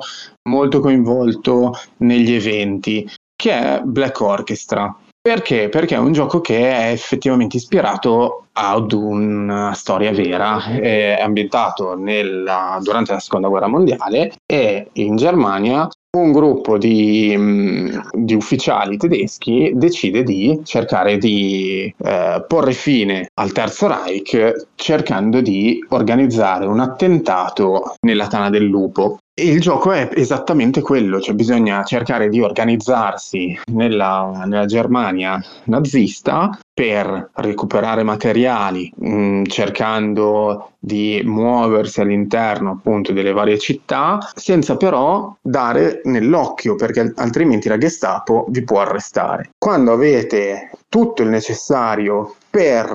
molto coinvolto negli eventi, che è Black Orchestra. Perché? Perché è un gioco che è effettivamente ispirato ad una storia vera, è ambientato nella, durante la seconda guerra mondiale, e in Germania un gruppo di, di ufficiali tedeschi decide di cercare di eh, porre fine al Terzo Reich cercando di organizzare un attentato nella Tana del Lupo. Il gioco è esattamente quello, cioè bisogna cercare di organizzarsi nella, nella Germania nazista per recuperare materiali, mh, cercando di muoversi all'interno appunto delle varie città, senza però dare nell'occhio, perché altrimenti la Gestapo vi può arrestare. Quando avete tutto il necessario per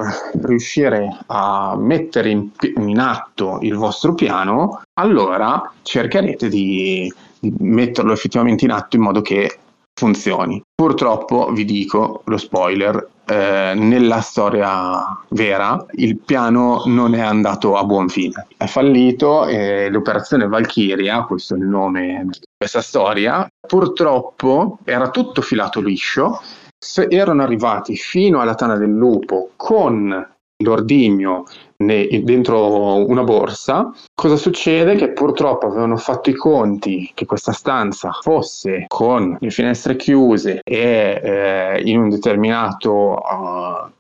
riuscire a mettere in, in atto il vostro piano, allora cercherete di, di metterlo effettivamente in atto in modo che funzioni. Purtroppo vi dico lo spoiler, eh, nella storia vera il piano non è andato a buon fine, è fallito, e l'operazione Valchiria, questo è il nome di questa storia, purtroppo era tutto filato liscio. Se erano arrivati fino alla Tana del Lupo con l'ordigno ne, dentro una borsa, cosa succede? Che purtroppo avevano fatto i conti che questa stanza fosse con le finestre chiuse e eh, in un determinato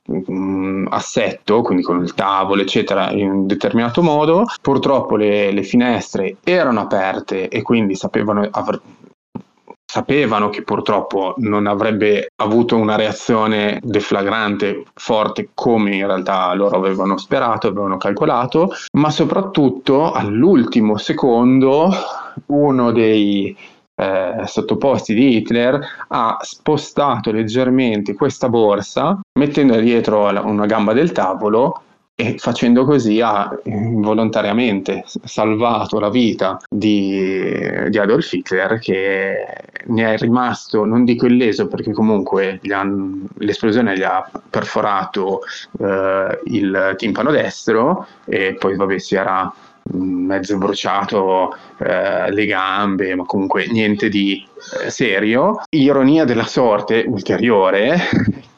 uh, assetto, quindi con il tavolo eccetera, in un determinato modo. Purtroppo le, le finestre erano aperte e quindi sapevano aver sapevano che purtroppo non avrebbe avuto una reazione deflagrante forte come in realtà loro avevano sperato, avevano calcolato, ma soprattutto all'ultimo secondo uno dei eh, sottoposti di Hitler ha spostato leggermente questa borsa, mettendo dietro una gamba del tavolo, e facendo così ha volontariamente salvato la vita di, di Adolf Hitler, che ne è rimasto, non dico illeso, perché comunque gli han, l'esplosione gli ha perforato eh, il timpano destro, e poi vabbè si era mezzo bruciato eh, le gambe, ma comunque niente di eh, serio. Ironia della sorte ulteriore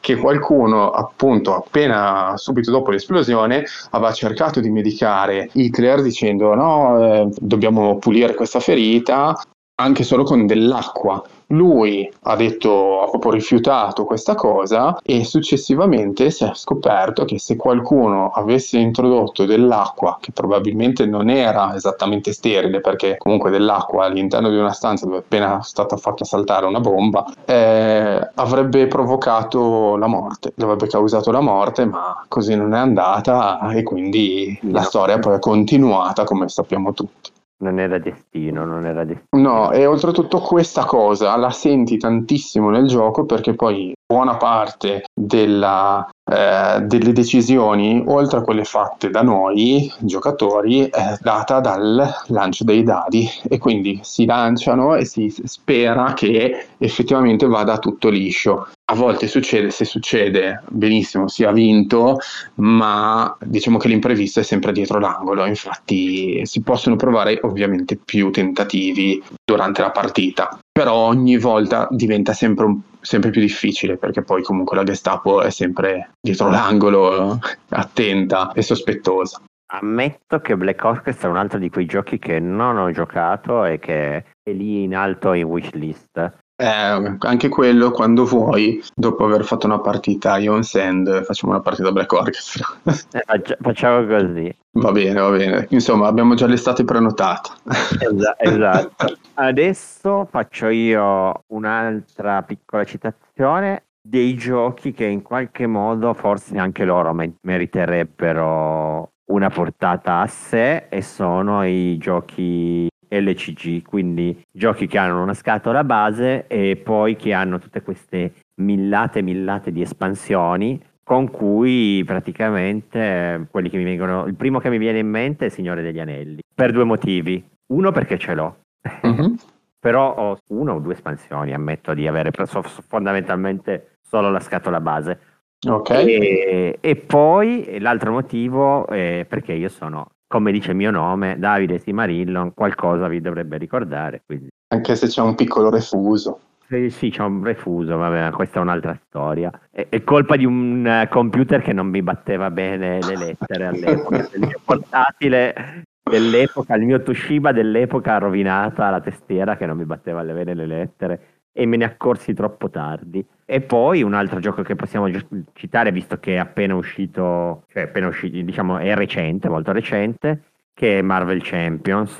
che qualcuno appunto appena subito dopo l'esplosione aveva cercato di medicare Hitler dicendo no, eh, dobbiamo pulire questa ferita anche solo con dell'acqua. Lui ha detto, ha proprio rifiutato questa cosa, e successivamente si è scoperto che se qualcuno avesse introdotto dell'acqua, che probabilmente non era esattamente sterile, perché comunque dell'acqua all'interno di una stanza dove è appena stata fatta saltare una bomba, eh, avrebbe provocato la morte, avrebbe causato la morte, ma così non è andata, e quindi la storia poi è continuata come sappiamo tutti. Non era destino, non era destino. No, e oltretutto questa cosa la senti tantissimo nel gioco, perché poi buona parte della, eh, delle decisioni, oltre a quelle fatte da noi giocatori, è data dal lancio dei dadi, e quindi si lanciano e si spera che effettivamente vada tutto liscio. A volte succede, se succede benissimo si ha vinto, ma diciamo che l'imprevisto è sempre dietro l'angolo, infatti si possono provare ovviamente più tentativi durante la partita, però ogni volta diventa sempre, un, sempre più difficile, perché poi comunque la Gestapo è sempre dietro l'angolo, attenta e sospettosa. Ammetto che Black Orchestra è un altro di quei giochi che non ho giocato e che è lì in alto in wishlist. Eh, anche quello, quando vuoi, dopo aver fatto una partita Ion Sand, facciamo una partita Black Orchestra. Eh, facciamo così. Va bene, va bene. Insomma, abbiamo già l'estate prenotata. Esatto, esatto. Adesso faccio io un'altra piccola citazione dei giochi che in qualche modo forse anche loro meriterebbero una portata a sé, e sono i giochi L C G, quindi giochi che hanno una scatola base e poi che hanno tutte queste millate e millate di espansioni, con cui praticamente quelli che mi vengono, il primo che mi viene in mente è Signore degli Anelli, per due motivi. Uno, perché ce l'ho, uh-huh. però ho una o due espansioni, ammetto di avere preso fondamentalmente solo la scatola base. Okay. E, e poi l'altro motivo è perché io sono, come dice il mio nome, Davide Simarillon, qualcosa vi dovrebbe ricordare, quindi. Anche se c'è un piccolo refuso. Sì, sì, c'è un refuso, vabbè, questa è un'altra storia. È, è colpa di un computer che non mi batteva bene le lettere all'epoca. Il mio portatile dell'epoca, il mio Toshiba dell'epoca, rovinata la tastiera che non mi batteva bene le lettere, e me ne accorsi troppo tardi. E poi un altro gioco che possiamo citare, visto che è appena uscito, cioè appena uscito, diciamo è recente, molto recente, che è Marvel Champions,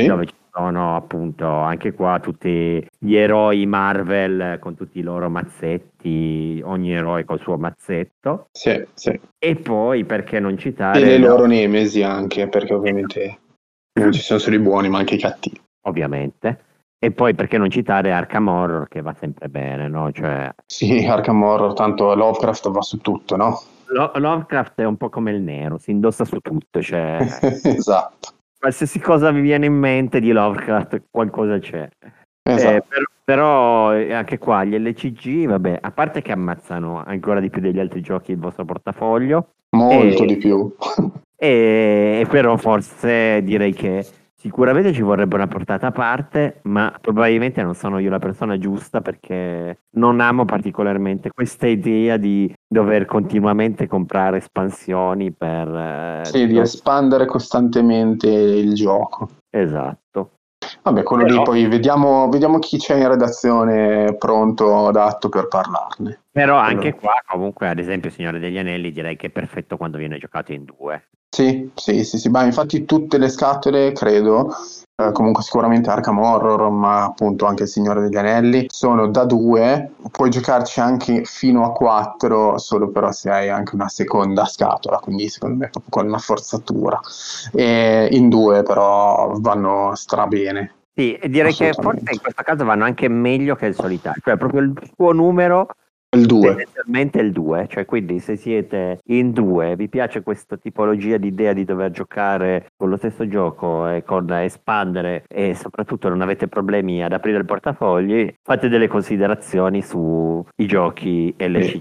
sì, dove ci sono appunto anche qua tutti gli eroi Marvel con tutti i loro mazzetti, ogni eroe col suo mazzetto, sì, sì. E poi perché non citare e le loro nemesi anche, perché ovviamente non ci sono solo i buoni ma anche i cattivi, ovviamente. E poi perché non citare Arkham Horror, che va sempre bene, no? Cioè... Sì, Arkham Horror, tanto Lovecraft va su tutto, no? Lo- Lovecraft è un po' come il nero, si indossa su tutto, cioè... Esatto. Qualsiasi cosa mi viene in mente di Lovecraft, qualcosa c'è. Esatto. Eh, per- però anche qua gli L C G, vabbè, a parte che ammazzano ancora di più degli altri giochi il vostro portafoglio. Molto e... di più. e... e però forse direi che... Sicuramente ci vorrebbe una portata a parte, ma probabilmente non sono io la persona giusta, perché non amo particolarmente questa idea di dover continuamente comprare espansioni per... Sì, eh, di espandere costantemente il gioco. Esatto. Vabbè, quello però... lì poi vediamo, vediamo chi c'è in redazione pronto, adatto per parlarne. Però anche allora, qua comunque ad esempio Signore degli Anelli direi che è perfetto quando viene giocato in due. Sì, sì, sì, sì, ma infatti tutte le scatole, credo, eh, comunque sicuramente Arkham Horror, ma appunto anche il Signore degli Anelli, sono da due, puoi giocarci anche fino a quattro, solo però se hai anche una seconda scatola, quindi secondo me è proprio con una forzatura, e in due però vanno strabene. Sì, e direi che forse in questo caso vanno anche meglio che il solitario, cioè proprio il suo numero... Il due. Tendenzialmente il due, cioè quindi se siete in due, vi piace questa tipologia di idea di dover giocare con lo stesso gioco e con espandere, e soprattutto non avete problemi ad aprire il portafogli, fate delle considerazioni sui giochi L C.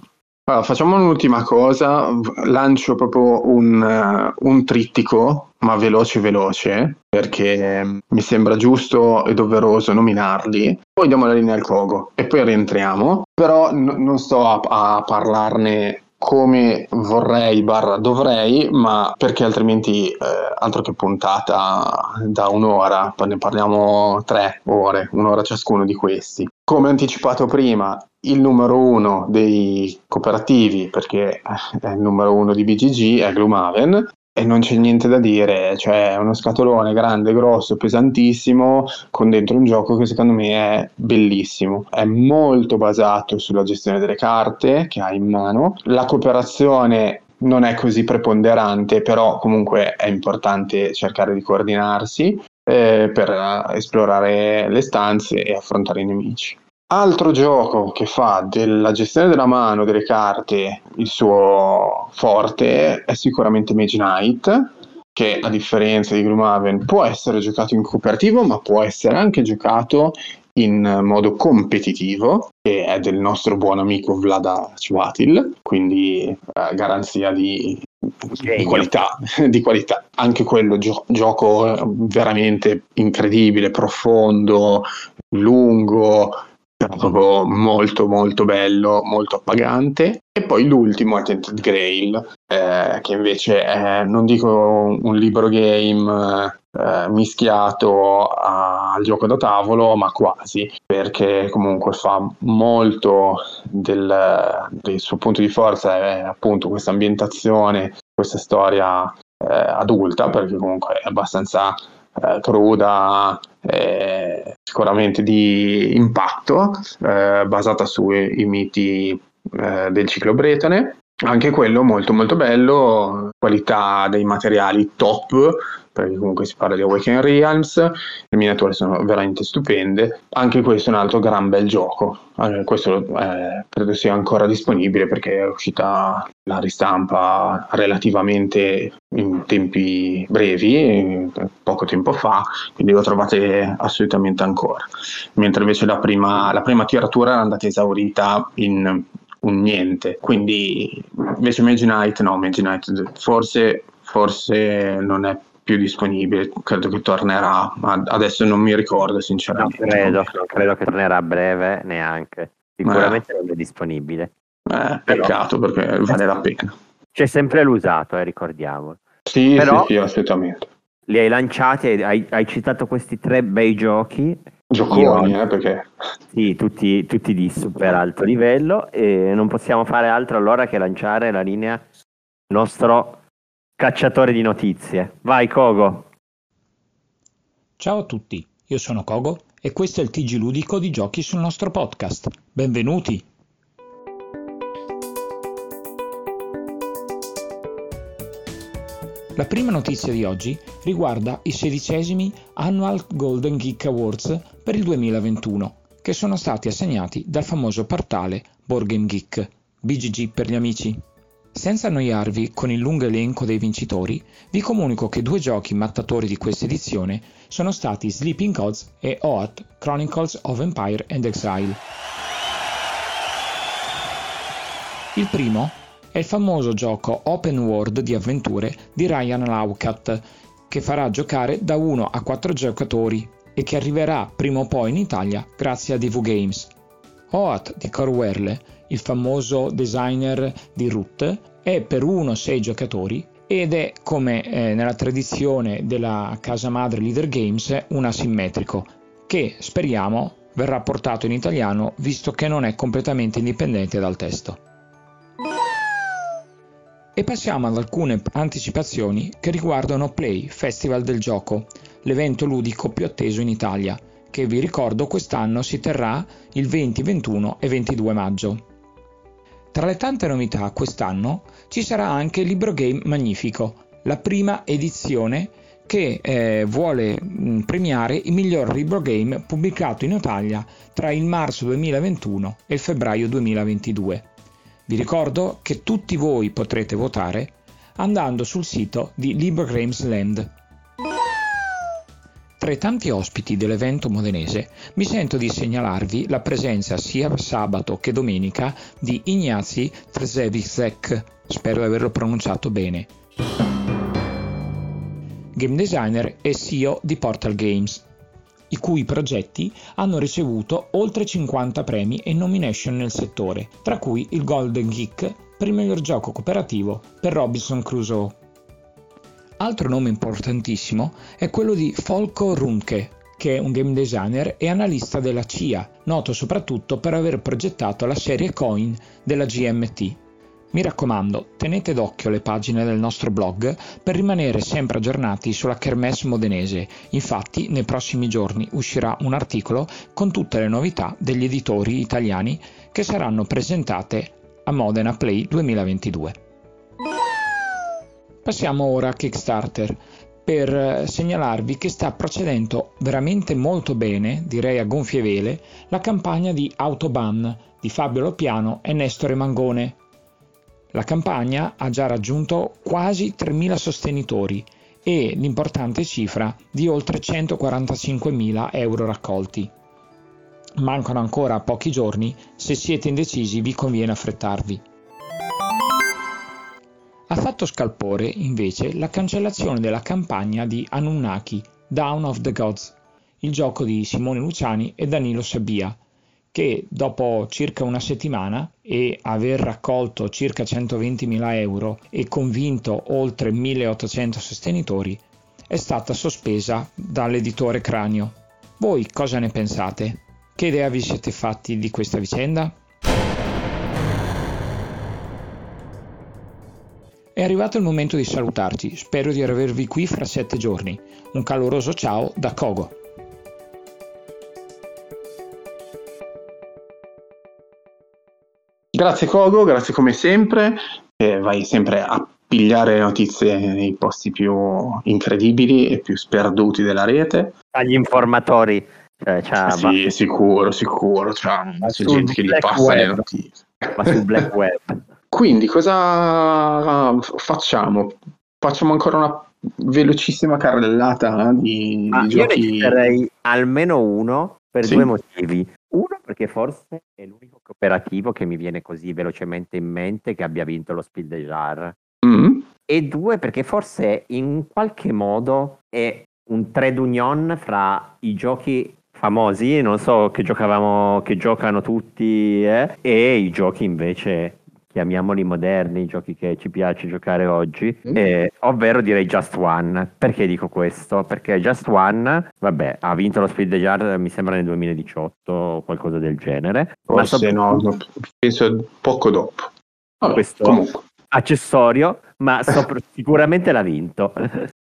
Allora, facciamo un'ultima cosa, lancio proprio un, un trittico, ma veloce veloce, perché mi sembra giusto e doveroso nominarli, poi diamo la linea al Kogo e poi rientriamo, però n- non sto a, a parlarne come vorrei barra dovrei, ma perché altrimenti eh, altro che puntata da un'ora, ne parliamo tre ore, un'ora ciascuno di questi. Come anticipato prima, il numero uno dei cooperativi, perché è il numero uno di B G G, è Gloomhaven, e non c'è niente da dire, cioè uno scatolone grande, grosso, pesantissimo, con dentro un gioco che secondo me è bellissimo. È molto basato sulla gestione delle carte che hai in mano, la cooperazione non è così preponderante, però comunque è importante cercare di coordinarsi eh, per esplorare le stanze e affrontare i nemici. Altro gioco che fa della gestione della mano, delle carte, il suo forte è sicuramente Mage Knight, che a differenza di Gloomhaven può essere giocato in cooperativo, ma può essere anche giocato in modo competitivo, che è del nostro buon amico Vlada Ciuatil, quindi eh, garanzia di, di qualità, di qualità. Anche quello gio- gioco veramente incredibile, profondo, lungo, proprio molto molto bello, molto appagante. E poi l'ultimo è Tainted Grail, eh, che invece è, non dico un libro game eh, mischiato a, al gioco da tavolo, ma quasi, perché comunque fa molto del, del suo punto di forza è appunto questa ambientazione, questa storia eh, adulta, perché comunque è abbastanza Eh, cruda, eh, sicuramente di impatto, eh, basata sui miti eh, del ciclo bretone. Anche quello molto molto bello, qualità dei materiali top, perché comunque si parla di Awakened Realms, le miniature sono veramente stupende. Anche questo è un altro gran bel gioco, eh, questo eh, credo sia ancora disponibile perché è uscita la ristampa relativamente in tempi brevi, poco tempo fa, quindi lo trovate assolutamente ancora, mentre invece la prima, la prima tiratura era andata esaurita in un niente, quindi invece Mage Knight no, Mage Knight forse, forse non è più disponibile, credo che tornerà, ma adesso non mi ricordo sinceramente. No, credo, non credo che tornerà a breve, neanche, sicuramente eh. non è disponibile. Eh, peccato, però, perché vale la pena. C'è sempre l'usato, eh, ricordiamo. Sì, però, sì, sì, assolutamente. Li hai lanciati, hai, hai citato questi tre bei giochi. Gioconi, io, eh, perché... Sì, tutti, tutti di super alto livello, e non possiamo fare altro allora che lanciare la linea nostro cacciatore di notizie. Vai Kogo! Ciao a tutti, io sono Kogo e questo è il T G Ludico di Giochi sul nostro podcast. Benvenuti! La prima notizia di oggi riguarda i sedicesimi Annual Golden Geek Awards per il duemilaventuno, che sono stati assegnati dal famoso portale BoardGameGeek, B G G per gli amici. Senza annoiarvi con il lungo elenco dei vincitori, vi comunico che due giochi mattatori di questa edizione sono stati Sleeping Gods e Oath Chronicles of Empire and Exile. Il primo è il famoso gioco open world di avventure di Ryan Lowcat, che farà giocare da uno a quattro giocatori e che arriverà prima o poi in Italia grazie a D V Games. Oath di Corwerle, il famoso designer di Root, è per uno a sei giocatori ed è, come eh, nella tradizione della casa madre Leader Games, un asimmetrico, che speriamo verrà portato in italiano visto che non è completamente indipendente dal testo. E passiamo ad alcune anticipazioni che riguardano Play, Festival del Gioco, l'evento ludico più atteso in Italia, che vi ricordo quest'anno si terrà il venti, ventuno e ventidue maggio. Tra le tante novità quest'anno ci sarà anche Libro Game Magnifico, la prima edizione che eh, vuole premiare il miglior libro game pubblicato in Italia tra il marzo duemilaventuno e il febbraio duemilaventidue. Vi ricordo che tutti voi potrete votare andando sul sito di Libro Games Land. Tra i tanti ospiti dell'evento modenese mi sento di segnalarvi la presenza sia sabato che domenica di Ignazi Trzewicek, spero di averlo pronunciato bene, game designer e C E O di Portal Games, i cui progetti hanno ricevuto oltre cinquanta premi e nomination nel settore, tra cui il Golden Geek per il miglior gioco cooperativo per Robinson Crusoe. Altro nome importantissimo è quello di Folko Runke, che è un game designer e analista della C I A, noto soprattutto per aver progettato la serie Coin della G M T. Mi raccomando, tenete d'occhio le pagine del nostro blog per rimanere sempre aggiornati sulla kermesse modenese, infatti nei prossimi giorni uscirà un articolo con tutte le novità degli editori italiani che saranno presentate a Modena Play duemilaventidue. Passiamo ora a Kickstarter per segnalarvi che sta procedendo veramente molto bene, direi a gonfie vele, la campagna di Autobahn di Fabio Lopiano e Nestore Mangone. La campagna ha già raggiunto quasi tremila sostenitori e l'importante cifra di oltre centoquarantacinquemila euro raccolti. Mancano ancora pochi giorni, se siete indecisi vi conviene affrettarvi. Ha fatto scalpore invece la cancellazione della campagna di Anunnaki, Dawn of the Gods, il gioco di Simone Luciani e Danilo Sabbia, che dopo circa una settimana e aver raccolto circa centoventimila euro e convinto oltre milleottocento sostenitori, è stata sospesa dall'editore Cranio. Voi cosa ne pensate? Che idea vi siete fatti di questa vicenda? È arrivato il momento di salutarci, spero di avervi qui fra sette giorni. Un caloroso ciao da Kogo! Grazie Kogo, grazie come sempre, eh, vai sempre a pigliare notizie nei posti più incredibili e più sperduti della rete. Agli informatori. Cioè, cioè, sì, ma... sicuro, sicuro, cioè, c'è gente che gli passa web. Le notizie. Ma sul Black Web. Quindi cosa facciamo? Facciamo ancora una velocissima carrellata di, ah, di io giochi? Io ne citerei almeno uno per sì. due motivi. Uno, perché forse è l'unico cooperativo che mi viene così velocemente in mente che abbia vinto lo Spiel des Jahres. Mm-hmm. e due perché forse in qualche modo è un trade union fra i giochi famosi, non so, che giocavamo, che giocano tutti, eh, e i giochi invece, chiamiamoli moderni, i giochi che ci piace giocare oggi, eh, ovvero direi Just One. Perché dico questo? Perché Just One, vabbè, ha vinto lo Spirit Island mi sembra nel duemiladiciotto o qualcosa del genere, forse, ma so... no, penso poco dopo. Vabbè, questo comunque accessorio, ma sopra... sicuramente l'ha vinto.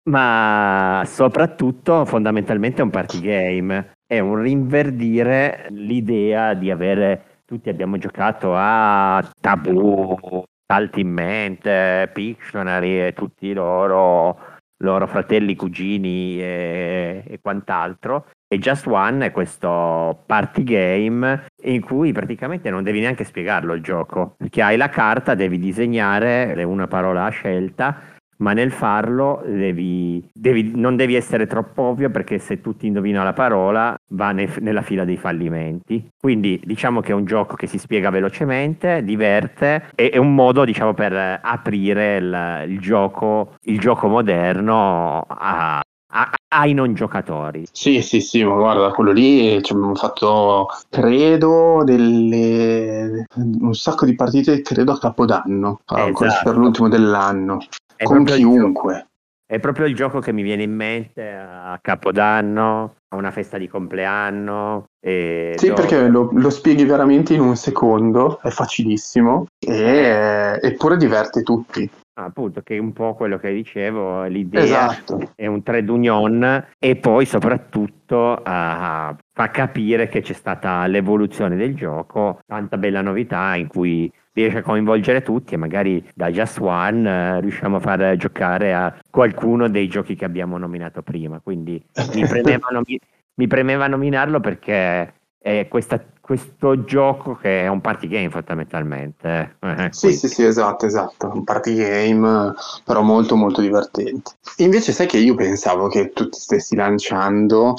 Ma soprattutto fondamentalmente è un party game, è un rinverdire l'idea di avere, tutti abbiamo giocato a Tabù, Salti in Mente, Pictionary e tutti i loro, loro fratelli, cugini e, e quant'altro, e Just One è questo party game in cui praticamente non devi neanche spiegarlo il gioco, perché hai la carta, devi disegnare una parola a scelta, ma nel farlo devi, devi, non devi essere troppo ovvio, perché se tutti indovinano la parola va ne, nella fila dei fallimenti. Quindi diciamo che è un gioco che si spiega velocemente, diverte, e è un modo, diciamo, per aprire il, il gioco il gioco moderno a, a, ai non giocatori. Sì, sì, sì, ma guarda, quello lì ci abbiamo fatto, credo, delle un sacco di partite, credo a Capodanno, esatto, per l'ultimo dell'anno. È con chiunque gioco, è proprio il gioco che mi viene in mente a Capodanno, a una festa di compleanno, e sì, dove... perché lo, lo spieghi veramente in un secondo, è facilissimo e eppure diverte tutti. Ah, appunto, che è un po' quello che dicevo, l'idea, esatto, è un trade union, e poi soprattutto uh, fa capire che c'è stata l'evoluzione del gioco, tanta bella novità in cui riesce a coinvolgere tutti, e magari da Just One uh, riusciamo a far giocare a qualcuno dei giochi che abbiamo nominato prima, quindi mi premeva, nomi- mi premeva nominarlo perché è questa, questo gioco che è un party game fondamentalmente. Eh, sì, sì, sì, esatto, esatto, un party game però molto molto divertente. Invece sai che io pensavo che tu ti stessi lanciando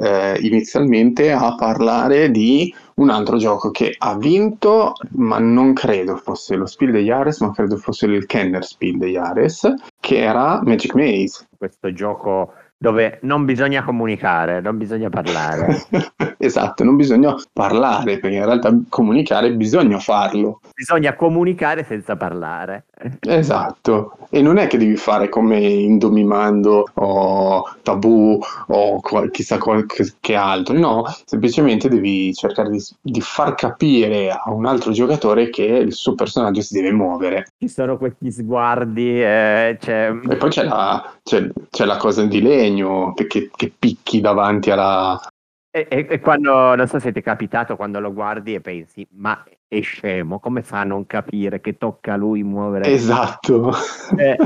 eh, inizialmente a parlare di un altro gioco che ha vinto, ma non credo fosse lo Spiel degli Jahres, ma credo fosse il Kenner Spiel degli Jahres, che era Magic Maze. Questo gioco dove non bisogna comunicare, non bisogna parlare. Esatto, non bisogna parlare, perché in realtà comunicare bisogna farlo. Bisogna comunicare senza parlare. Esatto, e non è che devi fare come Indomimando o Tabù o qual- chissà qualche altro, no, semplicemente devi cercare di, di far capire a un altro giocatore che il suo personaggio si deve muovere. Ci sono questi sguardi, eh, c'è... e poi c'è la, c'è, c'è la cosa di legno Che, che picchi davanti alla... E, e, e quando, non so se ti è capitato, quando lo guardi e pensi, ma è scemo, come fa a non capire che tocca a lui muovere? Esatto, eh.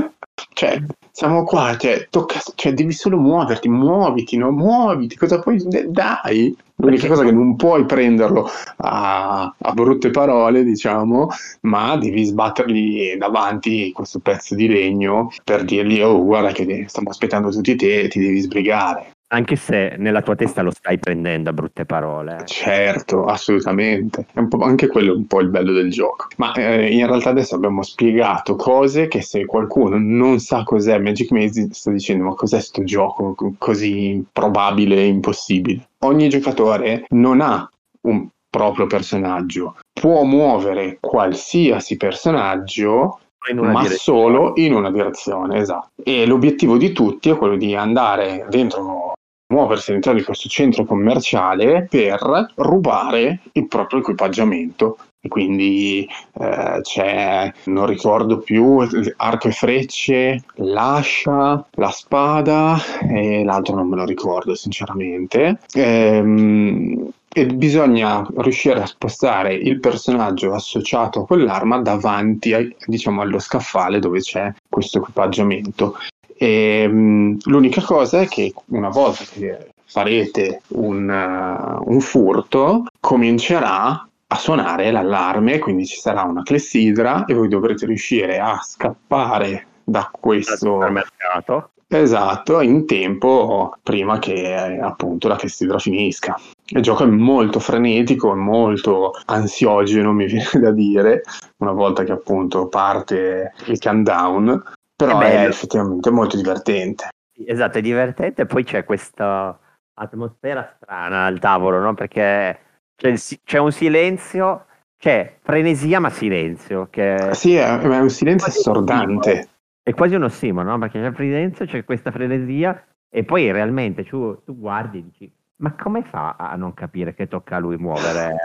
Cioè, siamo qua, cioè, tocca, cioè, devi solo muoverti, muoviti, no? Muoviti, cosa puoi... Dai! L'unica cosa che non puoi prenderlo a, a brutte parole, diciamo, ma devi sbattergli davanti questo pezzo di legno per dirgli, oh, guarda che stiamo aspettando tutti te, ti devi sbrigare. Anche se nella tua testa lo stai prendendo a brutte parole. Certo, assolutamente. È un po' anche quello è un po' il bello del gioco. Ma eh, in realtà adesso abbiamo spiegato cose che, se qualcuno non sa cos'è Magic Maze, sta dicendo, ma cos'è sto gioco così improbabile e impossibile? Ogni giocatore non ha un proprio personaggio. Può muovere qualsiasi personaggio, ma direzione, solo in una direzione, esatto. E l'obiettivo di tutti è quello di andare dentro, muoversi all'interno di questo centro commerciale per rubare il proprio equipaggiamento. E quindi eh, c'è, non ricordo più, arco e frecce, l'ascia, la spada e l'altro non me lo ricordo sinceramente. Ehm, e bisogna riuscire a spostare il personaggio associato a quell'arma davanti a, diciamo, allo scaffale dove c'è questo equipaggiamento. E, um, l'unica cosa è che una volta che farete un, uh, un furto, comincerà a suonare l'allarme, quindi ci sarà una clessidra e voi dovrete riuscire a scappare da questo mercato. Esatto, in tempo prima che appunto la clessidra finisca. Il gioco è molto frenetico, è molto ansiogeno, mi viene da dire, una volta che appunto parte il countdown. Però è, è effettivamente molto divertente. Esatto, è divertente, poi c'è questa atmosfera strana al tavolo, no? Perché c'è, c'è un silenzio, c'è frenesia ma silenzio. Che sì, è, è un silenzio assordante. È quasi un ossimoro, no? Perché c'è il silenzio, c'è questa frenesia e poi realmente tu, tu guardi e dici ma come fa a non capire che tocca a lui muovere?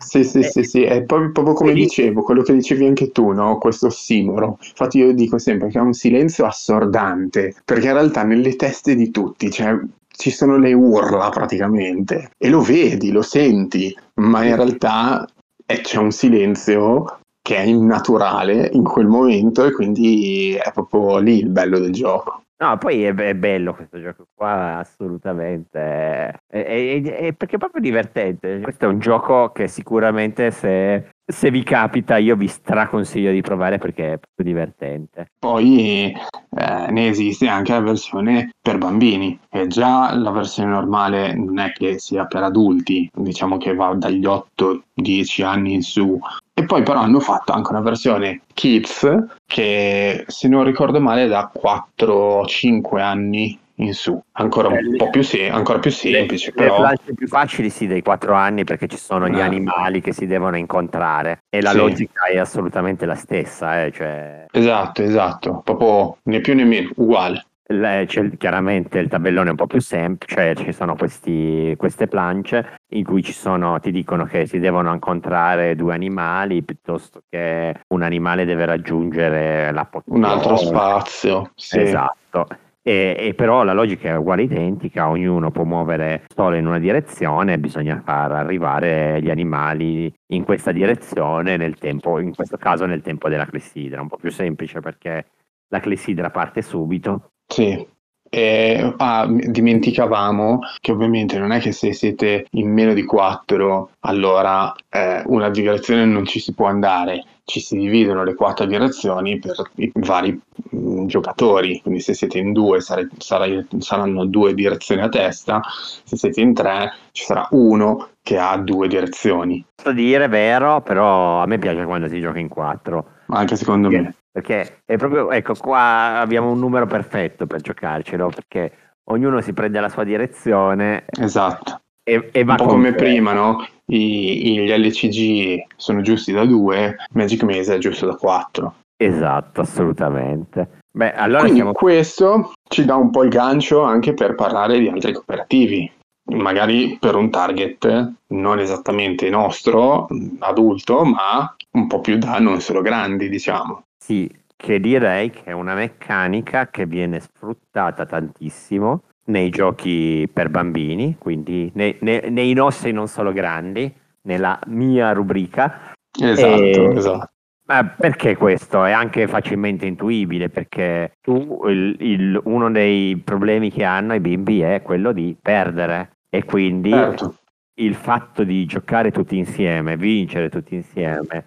Sì, sì, sì, sì, è proprio, proprio come dicevo, quello che dicevi anche tu, no? Questo ossimoro. Infatti io dico sempre che è un silenzio assordante, perché in realtà nelle teste di tutti, cioè, ci sono le urla praticamente, e lo vedi, lo senti, ma in realtà eh, c'è un silenzio che è innaturale in quel momento e quindi è proprio lì il bello del gioco. No, poi è, be- è bello questo gioco qua, assolutamente, è, è, è perché è proprio divertente. Questo è un gioco che sicuramente se, se vi capita io vi straconsiglio di provare perché è proprio divertente. Poi eh, ne esiste anche la versione per bambini, e già la versione normale non è che sia per adulti, diciamo che va dagli otto dieci anni in su. E poi però hanno fatto anche una versione kids che, se non ricordo male, è da quattro cinque anni in su. Ancora un po' più, se- ancora più semplice. Le, però. Le flash più facili sì dei quattro anni, perché ci sono gli ah. animali che si devono incontrare e la sì. logica è assolutamente la stessa. Eh, cioè... Esatto, esatto. Proprio né più né meno, uguale. Le, c'è, chiaramente il tabellone è un po' più semplice, cioè ci sono questi, queste planche in cui ci sono, ti dicono che si devono incontrare due animali piuttosto che un animale deve raggiungere la un altro spazio, sì. Esatto. E, e però la logica è uguale, identica, ognuno può muovere solo in una direzione, bisogna far arrivare gli animali in questa direzione nel tempo, in questo caso nel tempo della clessidra, un po' più semplice perché la clessidra parte subito. Sì, eh, ah, dimenticavamo che ovviamente non è che se siete in meno di quattro allora eh, una direzione non ci si può andare, ci si dividono le quattro direzioni per i vari mh, giocatori, quindi se siete in due sare, sare, saranno due direzioni a testa, se siete in tre ci sarà uno che ha due direzioni. Posso dire vero, però a me piace quando si gioca in quattro. Anche secondo me. Perché è proprio, ecco qua abbiamo un numero perfetto per giocarcelo, perché ognuno si prende la sua direzione. Esatto. E, e va un po' come prima, no? I, gli L C G sono giusti da due, Magic Maze è giusto da quattro. Esatto, assolutamente. Beh, allora quindi siamo... questo ci dà un po' il gancio anche per parlare di altri cooperativi, magari per un target non esattamente nostro, adulto, ma un po' più da non solo grandi, diciamo. Sì, che direi che è una meccanica che viene sfruttata tantissimo nei giochi per bambini, quindi nei, nei, nei nostri non solo grandi, nella mia rubrica. Esatto, e, esatto. Ma perché questo? È anche facilmente intuibile, perché tu il, il, uno dei problemi che hanno i bimbi è quello di perdere, e quindi certo. Il fatto di giocare tutti insieme, vincere tutti insieme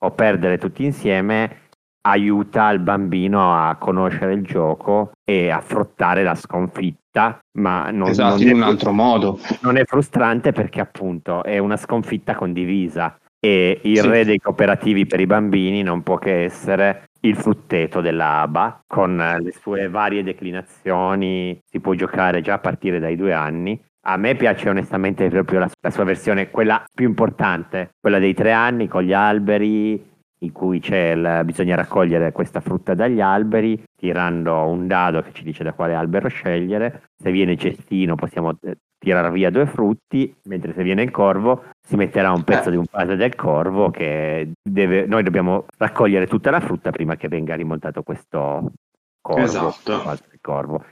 o perdere tutti insieme aiuta il bambino a conoscere il gioco e affrontare la sconfitta, ma non, esatto, non in un altro modo. Non è frustrante perché appunto è una sconfitta condivisa e il sì. re dei cooperativi per i bambini non può che essere il frutteto della A B A con le sue varie declinazioni. Si può giocare già a partire dai due anni. A me piace onestamente proprio la, la sua versione, quella più importante, quella dei tre anni con gli alberi, in cui c'è il, bisogna raccogliere questa frutta dagli alberi tirando un dado che ci dice da quale albero scegliere. Se viene il cestino possiamo tirare via due frutti, mentre se viene il corvo si metterà un pezzo eh. di un puzzle del corvo che deve, noi dobbiamo raccogliere tutta la frutta prima che venga rimontato questo corvo. Esatto. Questo corvo.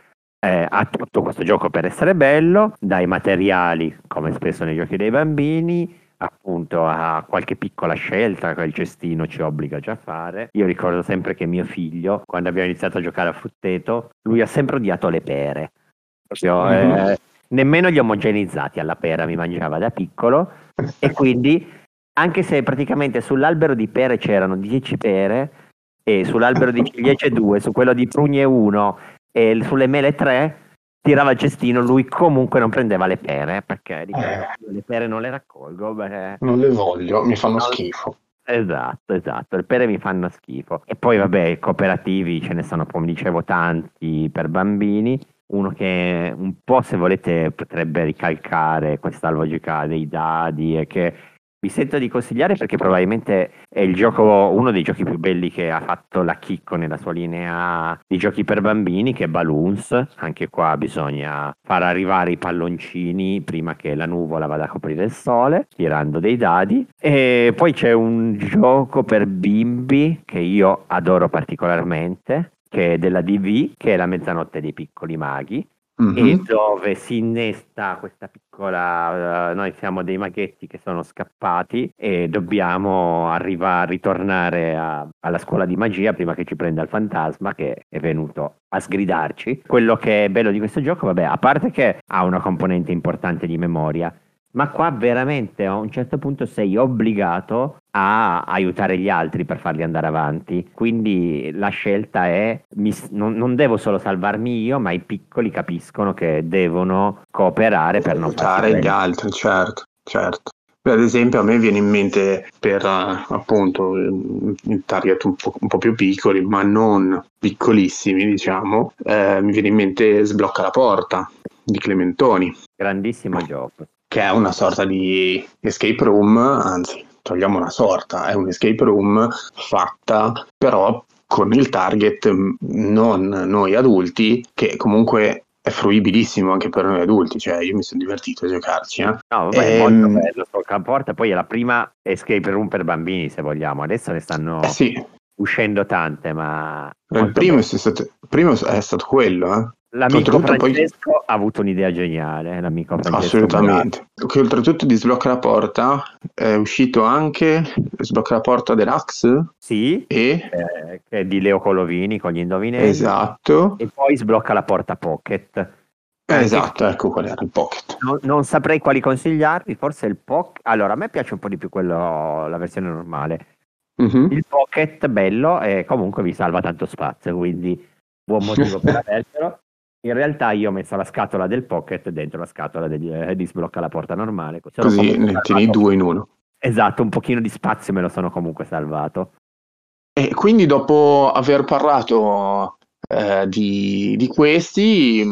Eh, ha tutto questo gioco per essere bello, dai materiali come spesso nei giochi dei bambini, appunto a qualche piccola scelta che il cestino ci obbliga già a fare. Io ricordo sempre che mio figlio, quando abbiamo iniziato a giocare a frutteto, lui ha sempre odiato le pere, proprio, eh, nemmeno gli omogenizzati alla pera mi mangiava da piccolo, e quindi anche se praticamente sull'albero di pere c'erano dieci pere e sull'albero di ciliegie due, su quello di prugne uno e sulle mele tre, tirava il cestino, lui comunque non prendeva le pere, perché diceva, eh, le pere non le raccolgo, beh, non le voglio, mi fanno no, schifo. Esatto, esatto, le pere mi fanno schifo. E poi vabbè, cooperativi ce ne sono, come dicevo, tanti per bambini. Uno che un po', se volete, potrebbe ricalcare questa logica dei dadi e che mi sento di consigliare, perché probabilmente è il gioco, uno dei giochi più belli che ha fatto la Chicco nella sua linea di giochi per bambini, che è Balloons. Anche qua bisogna far arrivare i palloncini prima che la nuvola vada a coprire il sole, tirando dei dadi. E poi c'è un gioco per bimbi che io adoro particolarmente, che è della D V, che è La mezzanotte dei piccoli maghi. Mm-hmm. E dove si innesta questa piccola... Uh, noi siamo dei maghetti che sono scappati e dobbiamo arrivare, ritornare a, alla scuola di magia prima che ci prenda il fantasma che è venuto a sgridarci. Quello che è bello di questo gioco, vabbè, a parte che ha una componente importante di memoria, ma qua veramente a un certo punto sei obbligato a aiutare gli altri per farli andare avanti, quindi la scelta è mi, non, non devo solo salvarmi io, ma i piccoli capiscono che devono cooperare per non aiutare gli altri. Certo, certo. Ad esempio a me viene in mente per appunto in target un po', un po' più piccoli, ma non piccolissimi, diciamo, eh, mi viene in mente Sblocca la porta di Clementoni, grandissimo gioco, che è una sorta di escape room, anzi togliamo una sorta, è un escape room fatta però con il target non noi adulti, che comunque è fruibilissimo anche per noi adulti, cioè io mi sono divertito a giocarci. Eh? No, vabbè, è molto bello, Sblocca la porta, poi è la prima escape room per bambini, se vogliamo, adesso ne stanno... Eh sì. Uscendo tante, ma... Il primo è, stato, primo è stato quello, eh? L'amico Francesco poi... ha avuto un'idea geniale, l'amico Francesco. Assolutamente. Che oltretutto di Sblocca la porta è uscito anche Sblocca la porta Deluxe. Sì, e... eh, che è di Leo Colovini con gli indovinelli. Esatto. E poi Sblocca la porta Pocket. Esatto, ecco qual era il Pocket. Non, non saprei quali consigliarvi, forse il Pocket. Allora, a me piace un po' di più quello, la versione normale. Mm-hmm. Il Pocket bello e comunque vi salva tanto spazio, quindi buon motivo per avercelo. In realtà io ho messo la scatola del Pocket dentro la scatola degli, eh, di Sblocca la porta normale, così ne tieni due in uno. Esatto, un pochino di spazio me lo sono comunque salvato. E quindi dopo aver parlato eh, di, di questi,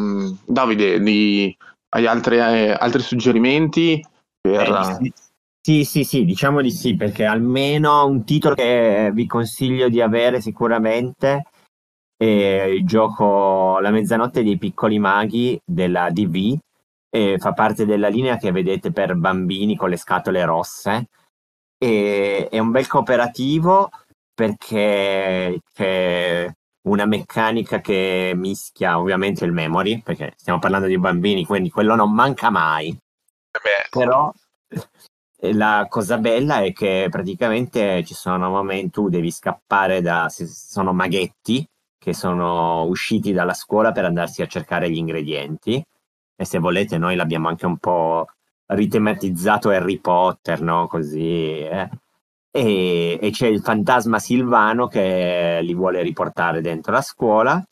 Davide, di, hai altri, eh, altri suggerimenti per... Eh, sì. Sì, sì, sì, diciamo di sì, perché almeno un titolo che vi consiglio di avere sicuramente è il gioco La mezzanotte dei piccoli maghi della D V, e fa parte della linea che vedete per bambini con le scatole rosse, e è un bel cooperativo perché c'è una meccanica che mischia ovviamente il memory, perché stiamo parlando di bambini, quindi quello non manca mai. Beh, però... La cosa bella è che praticamente ci sono momenti, tu devi scappare da, sono maghetti che sono usciti dalla scuola per andarsi a cercare gli ingredienti, e se volete noi l'abbiamo anche un po' ritematizzato Harry Potter, no? Così, eh? e, e c'è il fantasma Silvano che li vuole riportare dentro la scuola,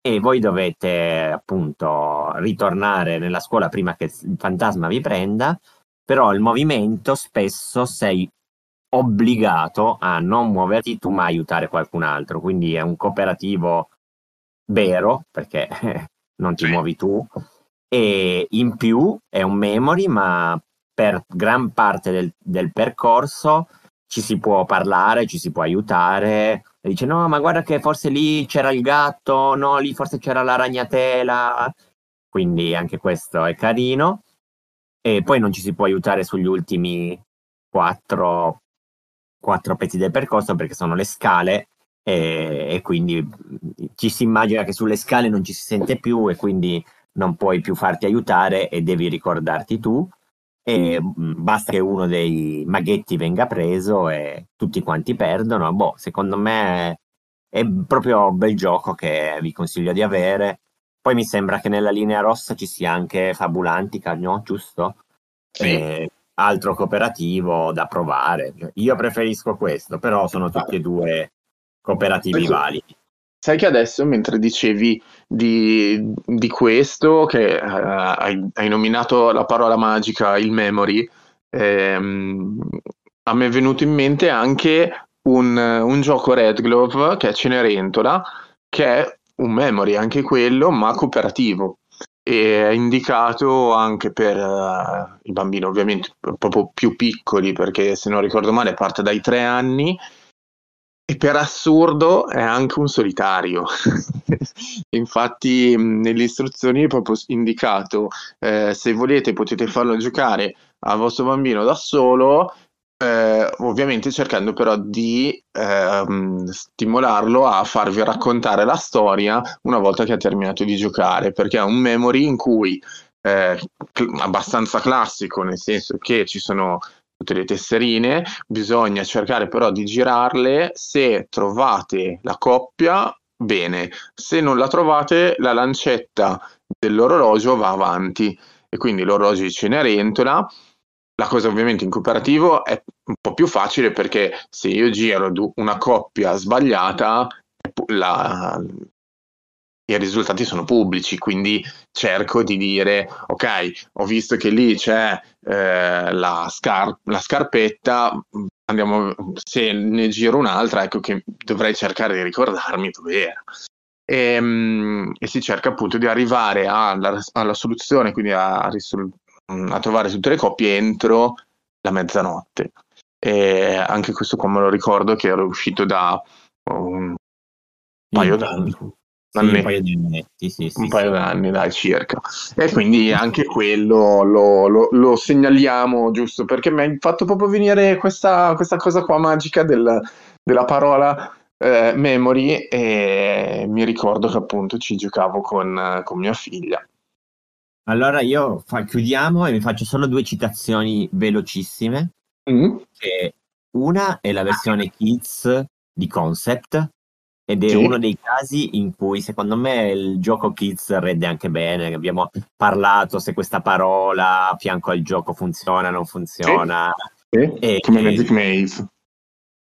e voi dovete appunto ritornare nella scuola prima che il fantasma vi prenda. Però il movimento spesso sei obbligato a non muoverti tu, ma aiutare qualcun altro, quindi è un cooperativo vero perché non ti muovi tu, e in più è un memory, ma per gran parte del, del percorso ci si può parlare, ci si può aiutare, e dice no ma guarda che forse lì c'era il gatto, no lì forse c'era la ragnatela, quindi anche questo è carino. E poi non ci si può aiutare sugli ultimi quattro, quattro pezzi del percorso perché sono le scale, e, e quindi ci si immagina che sulle scale non ci si sente più e quindi non puoi più farti aiutare e devi ricordarti tu, e basta che uno dei maghetti venga preso e tutti quanti perdono. Boh, secondo me è proprio un bel gioco che vi consiglio di avere. Poi mi sembra che nella linea rossa ci sia anche Fabulantica, no? Giusto? Sì. Eh, altro cooperativo da provare. Io preferisco questo, però sono tutti e due cooperativi validi. Sai che adesso, mentre dicevi di, di questo, che uh, hai, hai nominato la parola magica, il memory, ehm, a me è venuto in mente anche un, un gioco Red Glove che è Cenerentola, che è un memory anche quello, ma cooperativo, e è indicato anche per uh, i bambini ovviamente proprio più piccoli, perché se non ricordo male parte dai tre anni, e per assurdo è anche un solitario. Infatti mh, nelle istruzioni è proprio indicato, eh, se volete potete farlo giocare al vostro bambino da solo, eh, ovviamente cercando però di eh, stimolarlo a farvi raccontare la storia una volta che ha terminato di giocare, perché è un memory in cui eh, cl- abbastanza classico, nel senso che ci sono tutte le tesserine, bisogna cercare però di girarle, se trovate la coppia bene, se non la trovate la lancetta dell'orologio va avanti, e quindi l'orologio di Cenerentola. La cosa ovviamente in cooperativo è un po' più facile, perché se io giro una coppia sbagliata la... i risultati sono pubblici, quindi cerco di dire ok, ho visto che lì c'è eh, la, scar- la scarpetta, andiamo, se ne giro un'altra, ecco che dovrei cercare di ricordarmi dove era, e, um, e si cerca appunto di arrivare alla, alla soluzione, quindi a, risol- a trovare tutte le coppie entro la mezzanotte. E anche questo qua me lo ricordo che ero uscito da un paio d'anni. Sì, un paio di annetti, sì, sì, un paio sì. d'anni dai circa, e quindi anche quello lo, lo, lo segnaliamo, giusto, perché mi ha fatto proprio venire questa, questa cosa qua magica del, della parola eh, memory, e mi ricordo che appunto ci giocavo con, con mia figlia. Allora io fa, chiudiamo e vi faccio solo due citazioni velocissime, mm-hmm. che una è la versione Kids di Concept, ed è sì. uno dei casi in cui secondo me il gioco Kids rende anche bene, abbiamo parlato se questa parola a fianco al gioco funziona, non funziona, sì. Sì. E, come e, Magic Maze,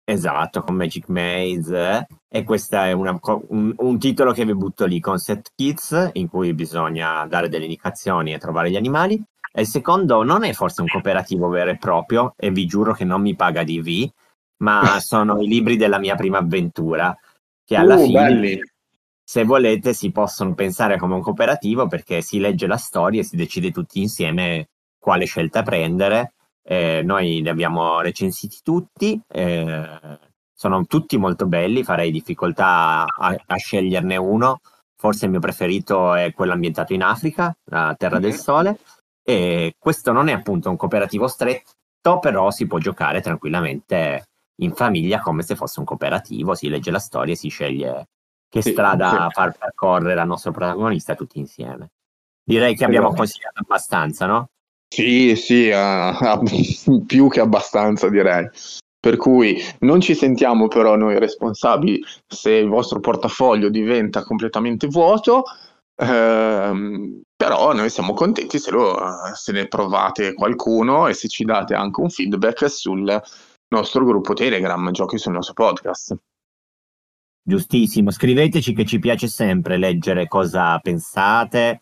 esatto, con Magic Maze, e questa è una, un, un titolo che vi butto lì, Concept Kids, in cui bisogna dare delle indicazioni e trovare gli animali. E il secondo non è forse un cooperativo vero e proprio, e vi giuro che non mi paga D V, ma sono i libri della mia prima avventura, che alla uh, fine, belli. se volete, si possono pensare come un cooperativo, perché si legge la storia e si decide tutti insieme quale scelta prendere. Eh, noi li abbiamo recensiti tutti, eh, sono tutti molto belli, farei difficoltà a, a sceglierne uno. Forse il mio preferito è quello ambientato in Africa, la Terra mm-hmm. del Sole, e questo non è appunto un cooperativo stretto, però si può giocare tranquillamente in famiglia come se fosse un cooperativo, si legge la storia e si sceglie che sì, strada sì. far percorrere al nostro protagonista tutti insieme. Direi che abbiamo consigliato abbastanza, no? Sì, sì, uh, più che abbastanza direi. Per cui non ci sentiamo però noi responsabili se il vostro portafoglio diventa completamente vuoto, ehm, però noi siamo contenti se, lo, se ne provate qualcuno, e se ci date anche un feedback sul nostro gruppo Telegram, Giochi sul nostro podcast. Giustissimo, scriveteci, che ci piace sempre leggere cosa pensate,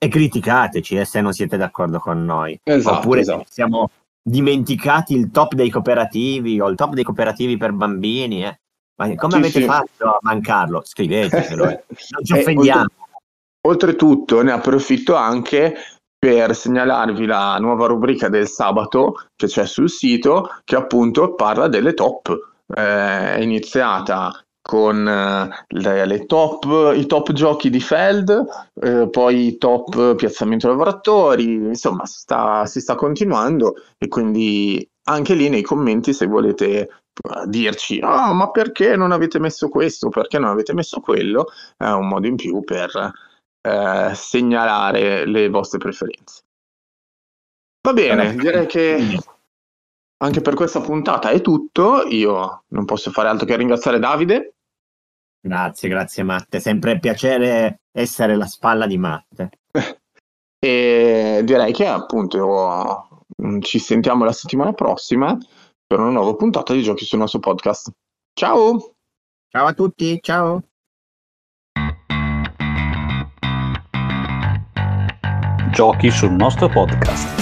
e criticateci eh, se non siete d'accordo con noi. Esatto, oppure esatto. se siamo dimenticati il top dei cooperativi, o il top dei cooperativi per bambini, eh. ma come sì, avete sì. fatto a mancarlo? Scrivetecelo, eh. non ci offendiamo. Oltretutto ne approfitto anche per segnalarvi la nuova rubrica del sabato che c'è sul sito, che appunto parla delle top. Eh, è iniziata con le, le top, i top giochi di Feld, eh, poi i top piazzamento lavoratori, insomma sta, si sta continuando, e quindi anche lì nei commenti, se volete dirci oh, ma perché non avete messo questo, perché non avete messo quello, è un modo in più per Eh, segnalare le vostre preferenze. Va bene, direi che anche per questa puntata è tutto. Io non posso fare altro che ringraziare Davide. Grazie, grazie Matte, sempre piacere essere la spalla di Matte. E direi che appunto ci sentiamo la settimana prossima per una nuova puntata di Giochi sul nostro podcast. Ciao! Ciao a tutti, ciao! Giochi sul nostro podcast,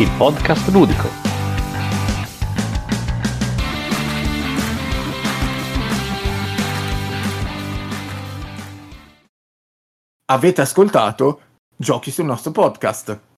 il podcast ludico. avete ascoltato giochi sul nostro podcast.